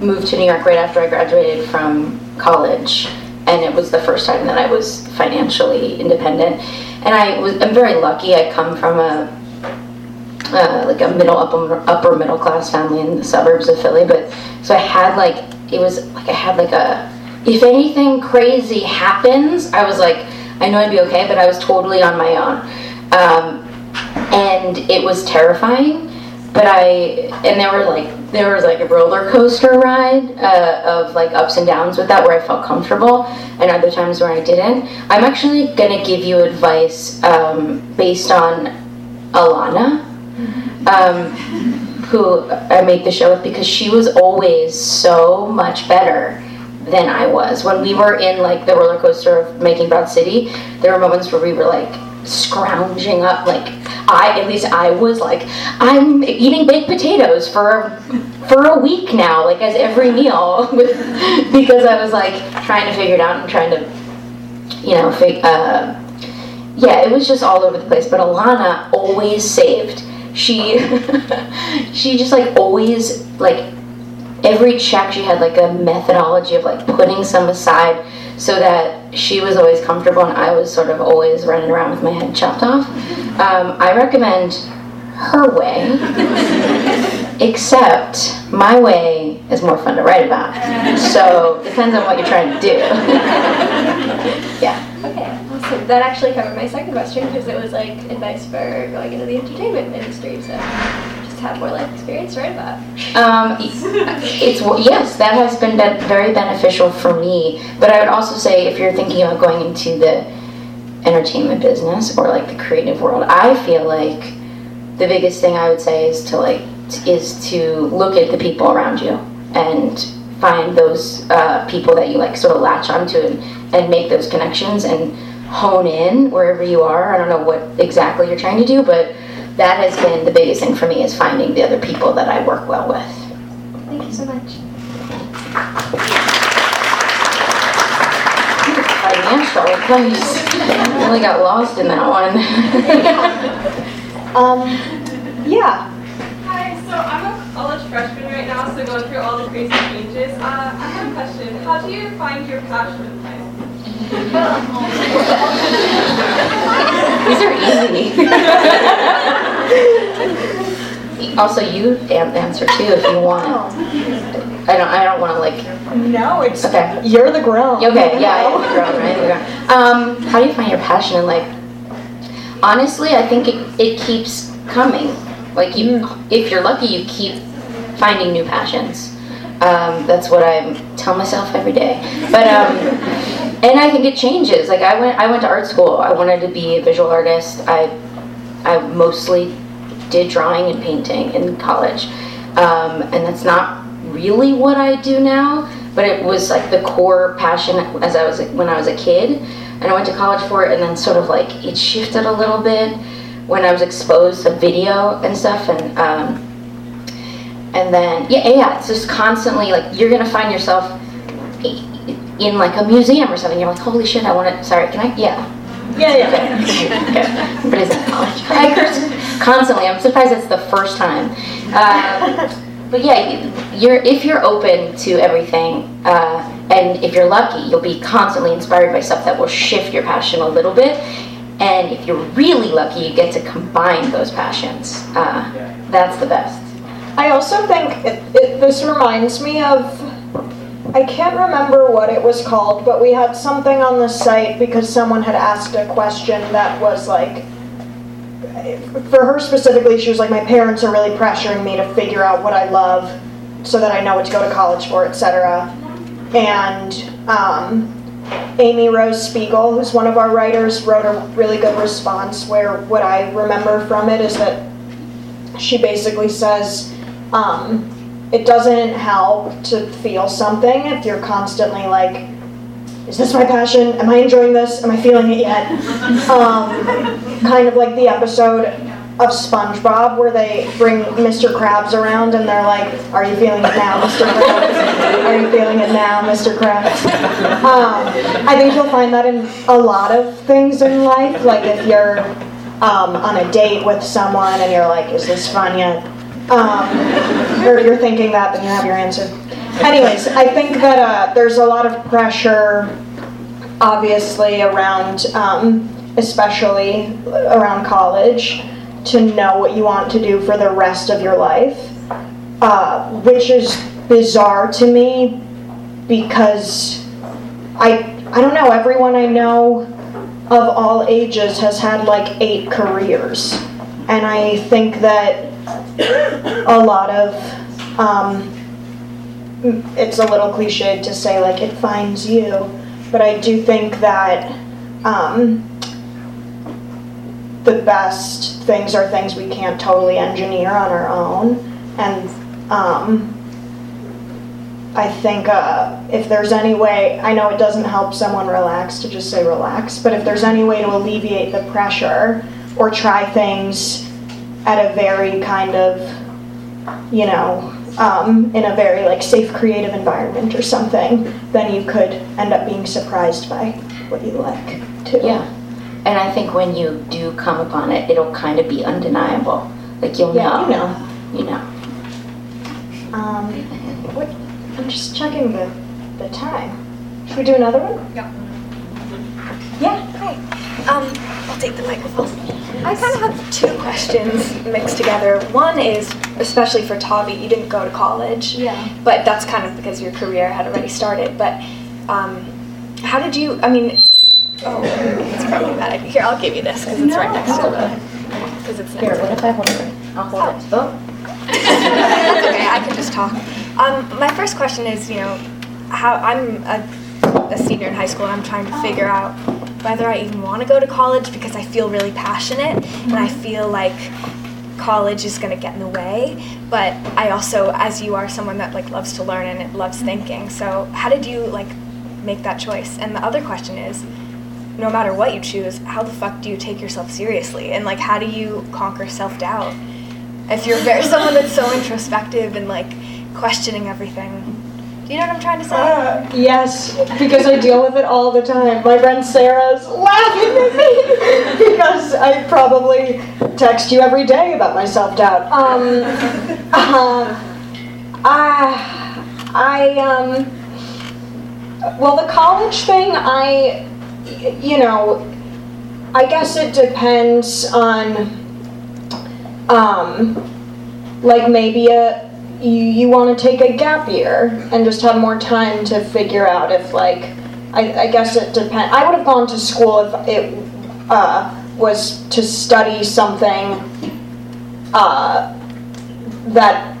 moved to New York right after I graduated from college, and it was the first time that I was financially independent. And I was, I'm very lucky. I come from a uh, like a middle upper upper middle class family in the suburbs of Philly. But so I had like it was like I had like a if anything crazy happens, I was like I know I'd be okay. But I was totally on my own, um, and it was terrifying. But I and there were like there was like a roller coaster ride uh, of like ups and downs with that, where I felt comfortable and other times where I didn't. I'm actually gonna give you advice um, based on Alana, um, who I make the show with, because she was always so much better than I was. When we were in like the roller coaster of making Broad City, there were moments where we were like scrounging up, like I, at least I was like, I'm eating baked potatoes for for a week now, like as every meal, with, because I was like trying to figure it out and trying to, you know, fig, uh, yeah, it was just all over the place. But Alana always saved. She, she just like always like every check she had like a methodology of like putting some aside, so that she was always comfortable and I was sort of always running around with my head chopped off. Um, I recommend her way, except my way is more fun to write about. So depends on what you're trying to do. Yeah. Okay, awesome. That actually covered my second question, because it was like advice for going into the entertainment industry. So have more life experience to write about. Um, it's yes, that has been be- very beneficial for me. But I would also say, if you're thinking about going into the entertainment business or like the creative world, I feel like the biggest thing I would say is to like t- is to look at the people around you and find those uh, people that you like sort of latch onto and, and make those connections and hone in wherever you are. I don't know what exactly you're trying to do, but that has been the biggest thing for me, is finding the other people that I work well with. Thank you so much. Financial advice. I really got lost in that one. um, yeah. Hi, so I'm a college freshman right now, so going through all the crazy changes. Uh, I have a question. How do you find your passion in life? These are easy. Also, you answer too if you want. I don't. I don't want to like. No, it's okay. You're the grown. Okay, yeah, I'm the grown, right? The grown. Um, how do you find your passion in life? Honestly, I think it, it keeps coming. Like you, mm. if you're lucky, you keep finding new passions. Um, that's what I tell myself every day. But um, and I think it changes. Like I went. I went to art school. I wanted to be a visual artist. I. I mostly did drawing and painting in college, um, and that's not really what I do now, but it was like the core passion as I was when I was a kid, and I went to college for it, and then sort of like it shifted a little bit when I was exposed to video and stuff, and um, and then yeah, yeah, it's just constantly like you're gonna find yourself in like a museum or something. You're like, holy shit, I want to. Sorry, can I? Yeah. Yeah, yeah. Okay. Okay. But it's in college. I curse constantly. I'm surprised it's the first time. Um, but yeah, you're if you're open to everything, uh, and if you're lucky, you'll be constantly inspired by stuff that will shift your passion a little bit. And if you're really lucky, you get to combine those passions. Uh, that's the best. I also think it, it, this reminds me of. I can't remember what it was called, but we had something on the site because someone had asked a question that was like, for her specifically, she was like, my parents are really pressuring me to figure out what I love so that I know what to go to college for, et cetera. And um, Amy Rose Spiegel, who's one of our writers, wrote a really good response where what I remember from it is that she basically says, um, it doesn't help to feel something if you're constantly like, is this my passion? Am I enjoying this? Am I feeling it yet? Um, kind of like the episode of SpongeBob where they bring Mister Krabs around and they're like, are you feeling it now, Mister Krabs? Are you feeling it now, Mister Krabs? Um, I think you'll find that in a lot of things in life. Like if you're um, on a date with someone and you're like, is this fun yet? Um, or you're thinking that, then you have your answer. Anyways, I think that uh, there's a lot of pressure, obviously, around, um, especially around college, to know what you want to do for the rest of your life, uh, which is bizarre to me because I I don't know, everyone I know of all ages has had like eight careers. And I think that a lot of, um, it's a little cliched to say like it finds you, but I do think that um, the best things are things we can't totally engineer on our own, and um, I think uh, if there's any way, I know it doesn't help someone relax to just say relax, but if there's any way to alleviate the pressure or try things at a very kind of, you know, um, in a very like safe creative environment or something, then you could end up being surprised by what you like too. Yeah, and I think when you do come upon it, it'll kind of be undeniable. Like you'll yeah, know. you know. You know. Um, what, I'm just checking the, the time. Should we do another one? Yeah. Yeah, great. Um, I'll take the microphone. I kind of have two questions mixed together. One is, especially for Tavi, you didn't go to college, yeah. But that's kind of because your career had already started. But um, how did you, I mean, oh, it's problematic. Here, I'll give you this, because it's no, right next to it. Because it's Here, what if I hold it? I'll hold oh. it. Oh. That's okay, I can just talk. Um, my first question is, you know, how I'm a, a senior in high school, and I'm trying to figure out whether I even want to go to college because I feel really passionate and I feel like college is going to get in the way, but I also, as you are someone that like loves to learn and it loves thinking, so how did you like make that choice? And the other question is, no matter what you choose, how the fuck do you take yourself seriously and like how do you conquer self-doubt if you're very someone that's so introspective and like questioning everything? You know what I'm trying to say? Uh, yes, because I deal with it all the time. My friend Sarah's laughing at me because I probably text you every day about my self-doubt. Um, uh, I, I, um, well, the college thing, I, you know, I guess it depends on, um, like maybe a, You, you want to take a gap year and just have more time to figure out if, like, I, I guess it depends. I would have gone to school if it uh, was to study something uh, that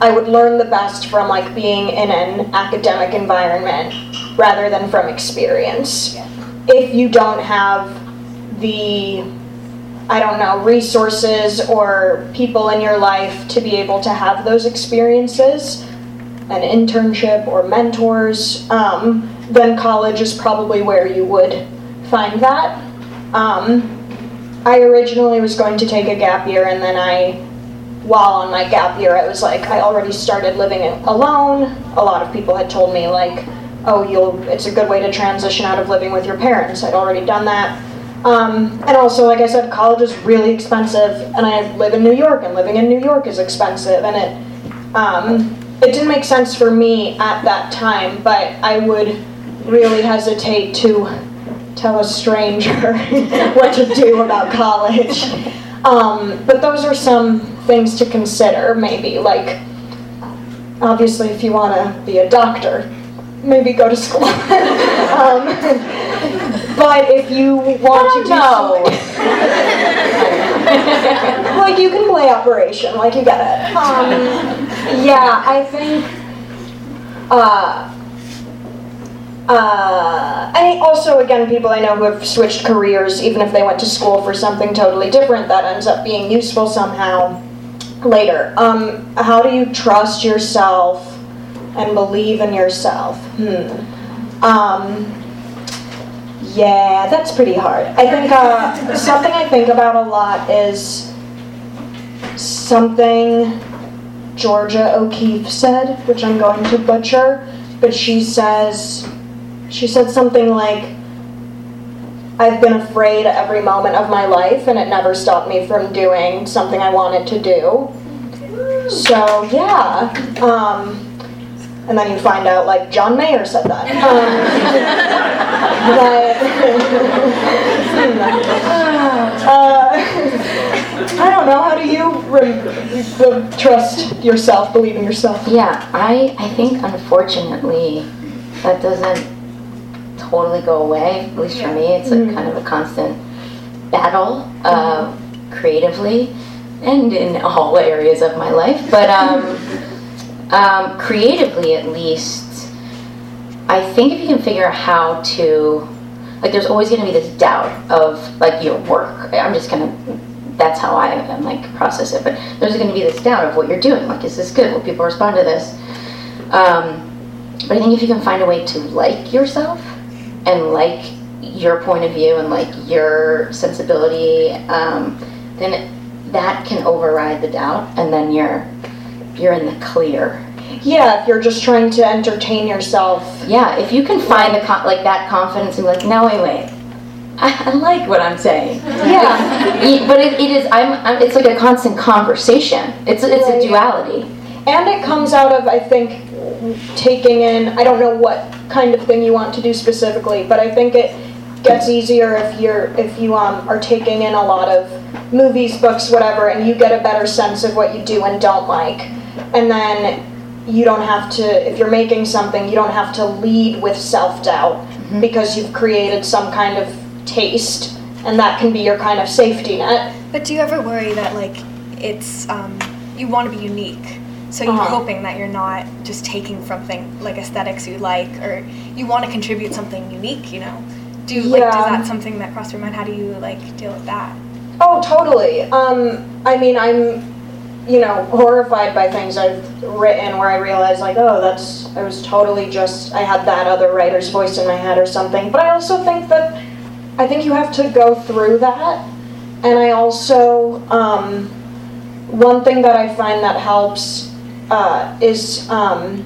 I would learn the best from, like, being in an academic environment rather than from experience. Yeah. If you don't have the I don't know, resources or people in your life to be able to have those experiences, an internship or mentors, um, then college is probably where you would find that. Um, I originally was going to take a gap year and then I, while on my gap year, I was like, I already started living alone. A lot of people had told me like, oh, you'll, it's a good way to transition out of living with your parents. I'd already done that. Um, and also, like I said, college is really expensive, and I live in New York, and living in New York is expensive, and it um, it didn't make sense for me at that time, but I would really hesitate to tell a stranger what to do about college. Um, but those are some things to consider, maybe, like, obviously, if you want to be a doctor, maybe go to school. um, But if you want oh, to do no. something, like you can play Operation, like you get it. Um, yeah, I think, uh, Uh, and also, again, people I know who have switched careers, even if they went to school for something totally different, that ends up being useful somehow later. Um, how do you trust yourself and believe in yourself? Hmm. Um, yeah, that's pretty hard. I think uh, something I think about a lot is something Georgia O'Keeffe said, which I'm going to butcher, but she says, she said something like, I've been afraid every moment of my life, and it never stopped me from doing something I wanted to do. So, yeah. Um, and then you find out, like, John Mayer said that. Um, but, uh, I don't know, how do you re- re- trust yourself, believe in yourself? Yeah, I, I think, unfortunately, that doesn't totally go away, at least for me. It's like mm-hmm. kind of a constant battle uh, creatively and in all areas of my life. But um, um, creatively, at least, I think if you can figure out how to, like, there's always going to be this doubt of, like, your work. I'm just going to, that's how I am, like, process it. But there's going to be this doubt of what you're doing. Like, is this good? Will people respond to this? Um, but I think if you can find a way to like yourself, and like your point of view and like your sensibility, um, then that can override the doubt, and then you're you're in the clear. Yeah, if you're just trying to entertain yourself. Yeah, if you can find the con- like that confidence and be like, no, wait, wait, I, I like what I'm saying. Yeah, but it, it is. I'm, I'm. It's like a constant conversation. It's it's right. a duality. And it comes out of, I think, taking in, I don't know what kind of thing you want to do specifically, but I think it gets easier if you're if you um are taking in a lot of movies, books, whatever, and you get a better sense of what you do and don't like. And then you don't have to, if you're making something, you don't have to lead with self-doubt mm-hmm. because you've created some kind of taste, and that can be your kind of safety net. But do you ever worry that, like, it's um you want to be unique? So you're uh-huh. hoping that you're not just taking something like aesthetics you like, or you want to contribute something unique, you know? Do you, yeah. like, does that something that crossed your mind? How do you, like, deal with that? Oh, totally. Um, I mean, I'm, you know, horrified by things I've written where I realize, like, oh, that's, I was totally just, I had that other writer's voice in my head or something. But I also think that, I think you have to go through that. And I also, um, one thing that I find that helps Uh, is um,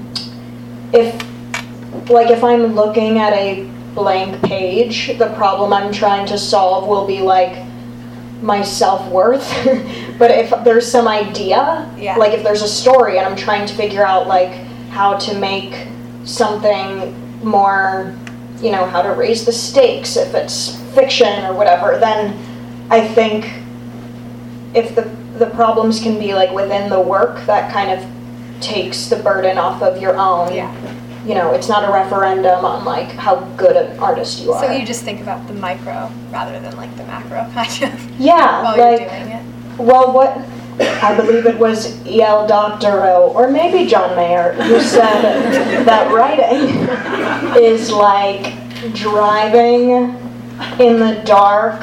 if, like, if I'm looking at a blank page, the problem I'm trying to solve will be, like, my self-worth. But if there's some idea, yeah. like if there's a story and I'm trying to figure out, like, how to make something more, you know, how to raise the stakes if it's fiction or whatever, then I think if the the problems can be, like, within the work, that kind of takes the burden off of your own. Yeah. You know, it's not a referendum on, like, how good an artist you are. So you just think about the micro rather than, like, the macro kind of. Yeah. While like, you're doing it. Well, what I believe it was E L Doctorow or maybe John Mayer who said that writing is like driving in the dark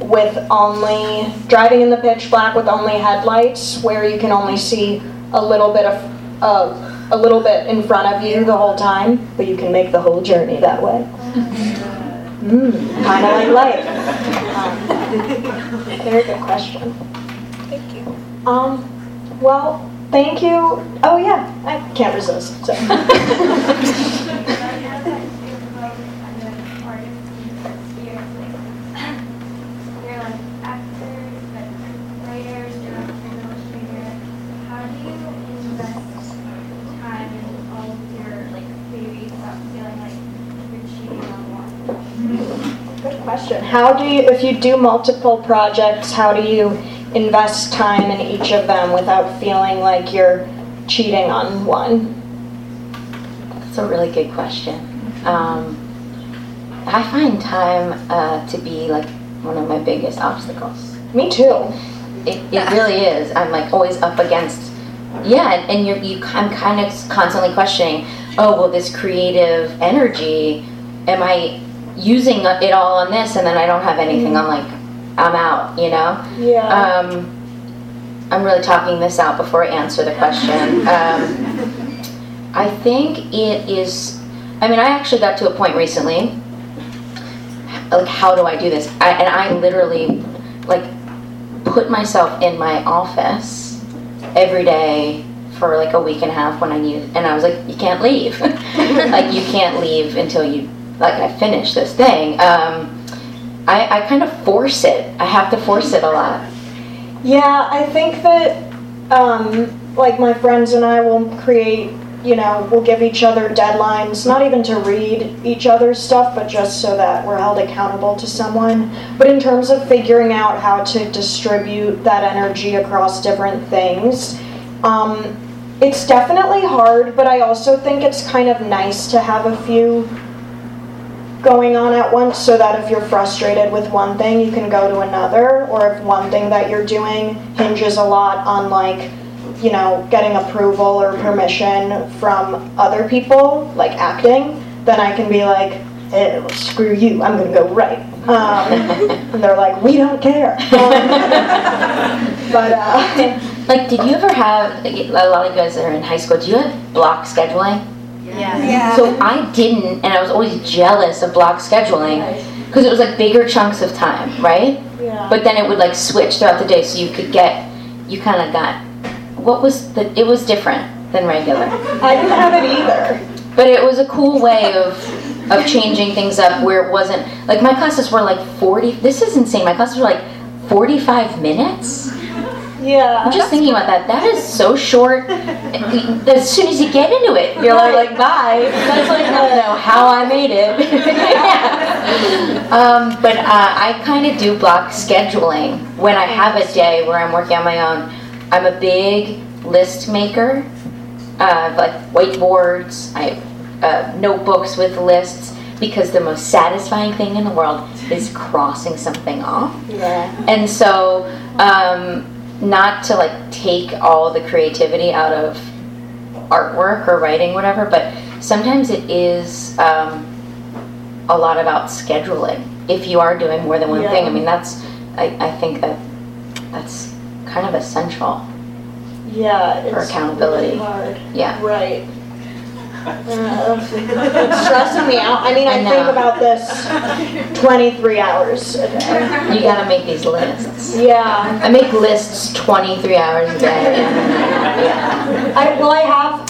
with only driving in the pitch black with only headlights, where you can only see a little bit of uh, a little bit in front of you the whole time, but you can make the whole journey that way. Mm, kind of like life. Um, very good question. Thank you. Um, well, thank you. Oh yeah, I can't resist. So. How do you, if you do multiple projects, how do you invest time in each of them without feeling like you're cheating on one? That's a really good question. Um, I find time uh, to be, like, one of my biggest obstacles. Me too. It, it really is. I'm, like, always up against Yeah, and, and you're, you, I'm kind of constantly questioning, oh, well, this creative energy, am I using it all on this, and then I don't have anything. I'm like, I'm out, you know? Yeah. Um, I'm really talking this out before I answer the question. Um, I think it is, I mean, I actually got to a point recently, like, how do I do this? I, and I literally, like, put myself in my office every day for like a week and a half when I needed, and I was like, you can't leave. Like, you can't leave until you, like, I finish this thing. Um, I, I kind of force it. I have to force it a lot. Yeah, I think that, um, like, my friends and I will create, you know, we'll give each other deadlines, not even to read each other's stuff, but just so that we're held accountable to someone. But in terms of figuring out how to distribute that energy across different things, um, it's definitely hard, but I also think it's kind of nice to have a few going on at once, so that if you're frustrated with one thing, you can go to another, or if one thing that you're doing hinges a lot on, like, you know, getting approval or permission from other people, like acting, then I can be like, ew, screw you, I'm gonna go write. Um, and they're like, we don't care. Um, but, uh, did, like, did you ever have, a lot of you guys that are in high school, do you have block scheduling? Yeah. Yeah. So I didn't, and I was always jealous of block scheduling, because it was like bigger chunks of time, right? Yeah. But then it would like switch throughout the day, so you could get, you kind of got, what was the, it was different than regular. I didn't have it either. But it was a cool way of of changing things up where it wasn't, like, my classes were like forty, this is insane, my classes were like forty-five minutes. Yeah, I'm just thinking about that. That is so short. As soon as you get into it, you're like, like bye. That's like, I don't know how I made it. Yeah. um, but uh, I kind of do block scheduling when I have a day where I'm working on my own. I'm a big list maker, uh, like whiteboards. I have uh, notebooks with lists, because the most satisfying thing in the world is crossing something off. Yeah. And so, um, not to like take all the creativity out of artwork or writing, whatever, but sometimes it is um, a lot about scheduling. If you are doing more than one yeah. thing, I mean, that's, I, I think that that's kind of essential. Yeah, for it's accountability. Really hard. Yeah. Right. Uh, it's stressing me out. I mean, I, I think about this twenty-three hours a day. You gotta make these lists. Yeah. I make lists twenty-three hours a day. Yeah. I, well, I have,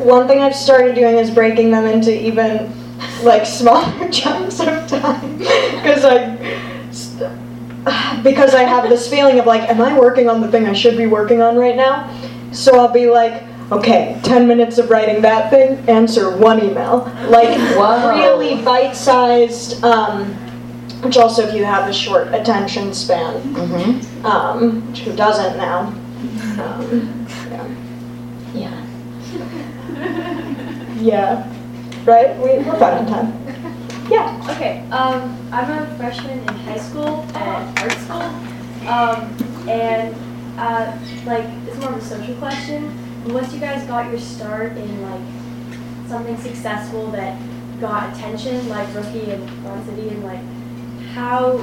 one thing I've started doing is breaking them into even, like, smaller chunks of time. Because I... St- because I have this feeling of, like, am I working on the thing I should be working on right now? So I'll be like, okay, ten minutes of writing that thing, answer one email. Like, wow. Really bite-sized, um, which also if you have a short attention span, mm-hmm. um, which who doesn't now? Um, yeah. Yeah. Yeah. Right? We, we're about on time. Yeah. Okay, um, I'm a freshman in high school and art school, um, and, uh, like, it's more of a social question. Once you guys got your start in like something successful that got attention, like Rookie and Broad City, and like, how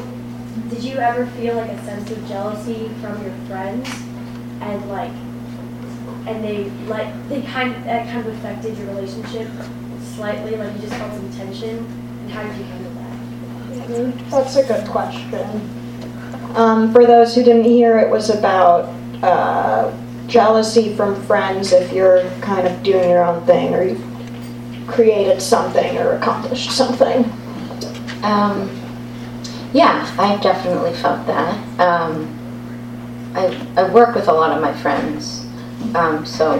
did you ever feel like a sense of jealousy from your friends, and like, and they like they kind of, that kind of affected your relationship slightly, like you just felt some tension, and how did you handle that? Mm-hmm. That's a good question. Um, for those who didn't hear, it was about. Uh, Jealousy from friends if you're kind of doing your own thing or you've created something or accomplished something. Um, yeah, I've definitely felt that. Um, I, I work with a lot of my friends, um, so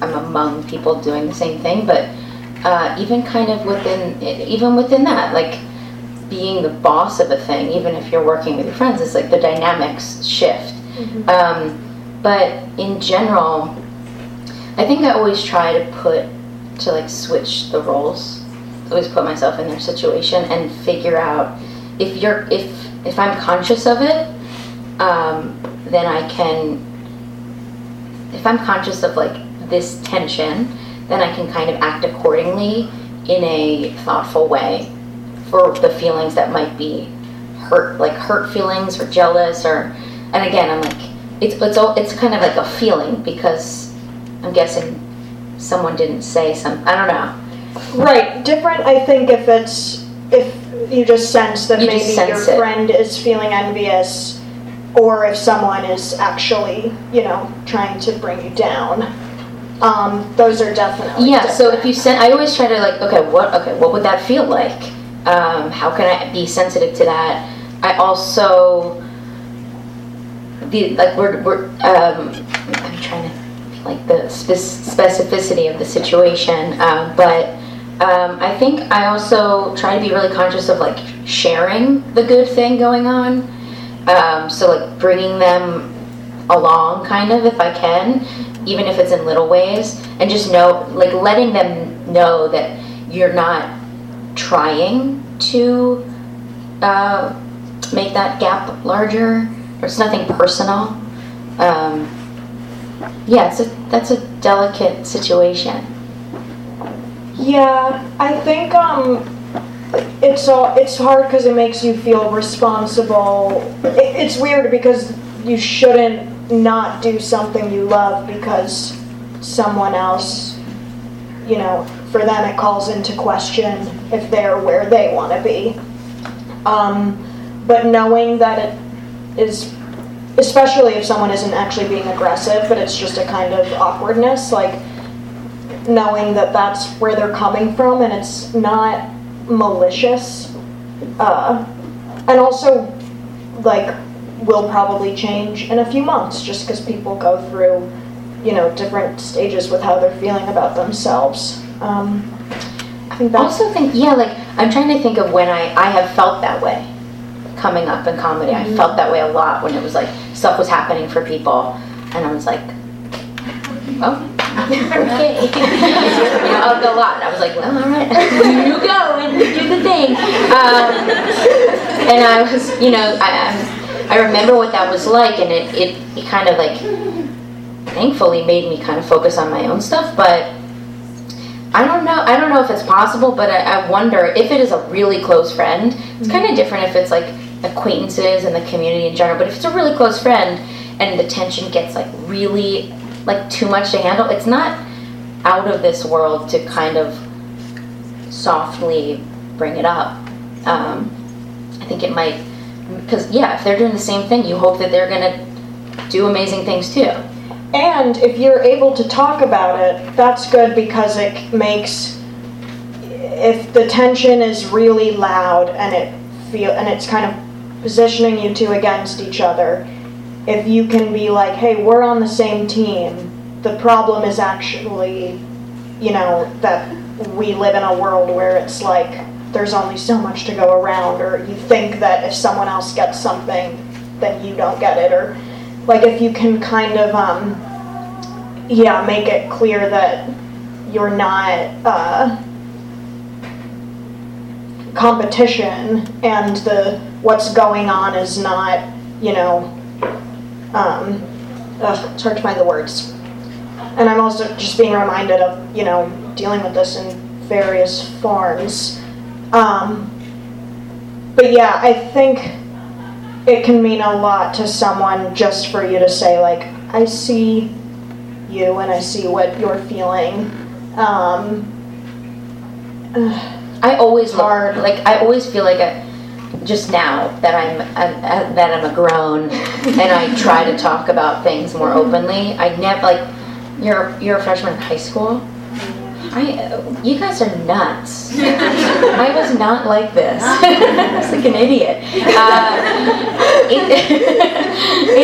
I'm among people doing the same thing, but uh, even kind of within, even within that, like being the boss of a thing, even if you're working with your friends, it's like the dynamics shift. Mm-hmm. Um, But in general, I think I always try to put, to like switch the roles, always put myself in their situation and figure out if you're, if if I'm conscious of it, um, then I can if I'm conscious of like this tension, then I can kind of act accordingly in a thoughtful way for the feelings that might be hurt, like hurt feelings or jealous or, and again, I'm like, it's, it's, all, it's kind of like a feeling because I'm guessing someone didn't say something, I don't know. Right, different, I think if it's, if you just sense that you maybe sense your friend it. Is feeling envious or if someone is actually, you know, trying to bring you down. Um, those are definitely yeah, different. So if you send, I always try to like, okay, what, okay, what would that feel like? Um, how can I be sensitive to that? I also, the like we're, we're um, I'm trying to like the spe- specificity of the situation, um, but um, I think I also try to be really conscious of like sharing the good thing going on. Um, so like bringing them along kind of if I can, even if it's in little ways, and just know, like letting them know that you're not trying to uh, make that gap larger. It's nothing personal. Um, yeah, it's a, that's a delicate situation. Yeah, I think um, it's all, it's hard because it makes you feel responsible. It, it's weird because you shouldn't not do something you love because someone else, you know, for them it calls into question if they're where they want to be. Um, but knowing that it is, especially if someone isn't actually being aggressive, but it's just a kind of awkwardness, like knowing that that's where they're coming from and it's not malicious. Uh, and also, like, will probably change in a few months just because people go through, you know, different stages with how they're feeling about themselves. Um, I think that's... also think, yeah, like, I'm trying to think of when I, I have felt that way coming up in comedy. Mm-hmm. I felt that way a lot when it was like, stuff was happening for people and I was like, oh, okay. You know, a lot. I was like, well, all right, you go and do the thing. Um, and I was, you know, I, I was I remember what that was like, and it, it, it kind of like, thankfully made me kind of focus on my own stuff, but I don't know, I don't know if it's possible, but I, I wonder if it is a really close friend. It's kind of different if it's like acquaintances and the community in general, but if it's a really close friend and the tension gets like really, like too much to handle, it's not out of this world to kind of softly bring it up. Um, I think it might, because, yeah, if they're doing the same thing, you hope that they're going to do amazing things, too. And if you're able to talk about it, that's good because it makes, if the tension is really loud and it feel and it's kind of positioning you two against each other, if you can be like, hey, we're on the same team, the problem is actually, you know, that we live in a world where it's like, there's only so much to go around, or you think that if someone else gets something, then you don't get it, or like if you can kind of, um, yeah, make it clear that you're not uh, competition, and the what's going on is not, you know, um, ugh, it's hard to find the words. And I'm also just being reminded of, you know, dealing with this in various forms. Um, but yeah, I think it can mean a lot to someone just for you to say, like, I see you and I see what you're feeling. Um, I always hard, look, like, I always feel like I, just now that I'm, I, I, that I'm a grown and I try to talk about things more openly. I never, like, you're, you're a freshman in high school. I, you guys are nuts. I was not like this. I was like an idiot. Uh, it,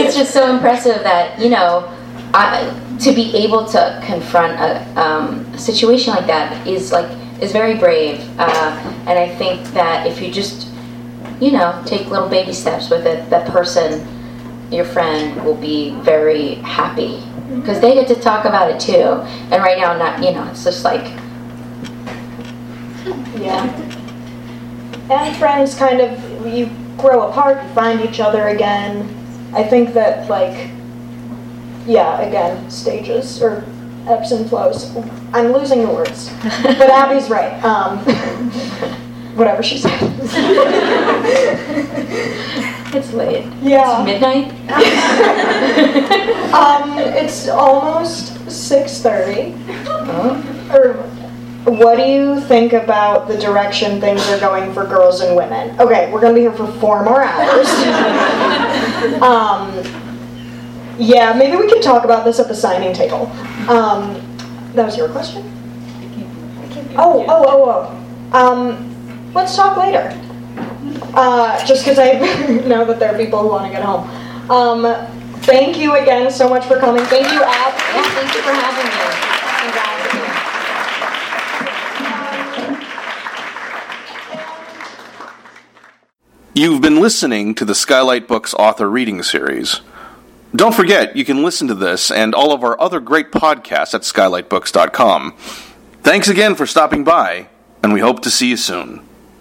it's just so impressive that, you know, I, to be able to confront a, um, a situation like that is like is very brave. Uh, and I think that if you just, you know, take little baby steps with it, that person, your friend, will be very happy. Because they get to talk about it too, and right now, not you know, it's just like, yeah. And friends, kind of, you grow apart, you find each other again. I think that like yeah, again, stages or ebbs and flows. I'm losing the words, but Abby's right. Um, whatever she said. It's late. Yeah. It's midnight. um, it's almost six thirty. Oh. Or. What do you think about the direction things are going for girls and women? Okay, we're going to be here for four more hours. um, yeah, maybe we could talk about this at the signing table. Um, that was your question? I can't oh, oh, oh, oh. Um, let's talk later. Uh, just because I know that there are people who want to get home. Um, thank you again so much for coming. Thank you, Ab. Yeah, thank you for having me. You've been listening to the Skylight Books author reading series. Don't forget, you can listen to this and all of our other great podcasts at skylight books dot com. Thanks again for stopping by, and we hope to see you soon.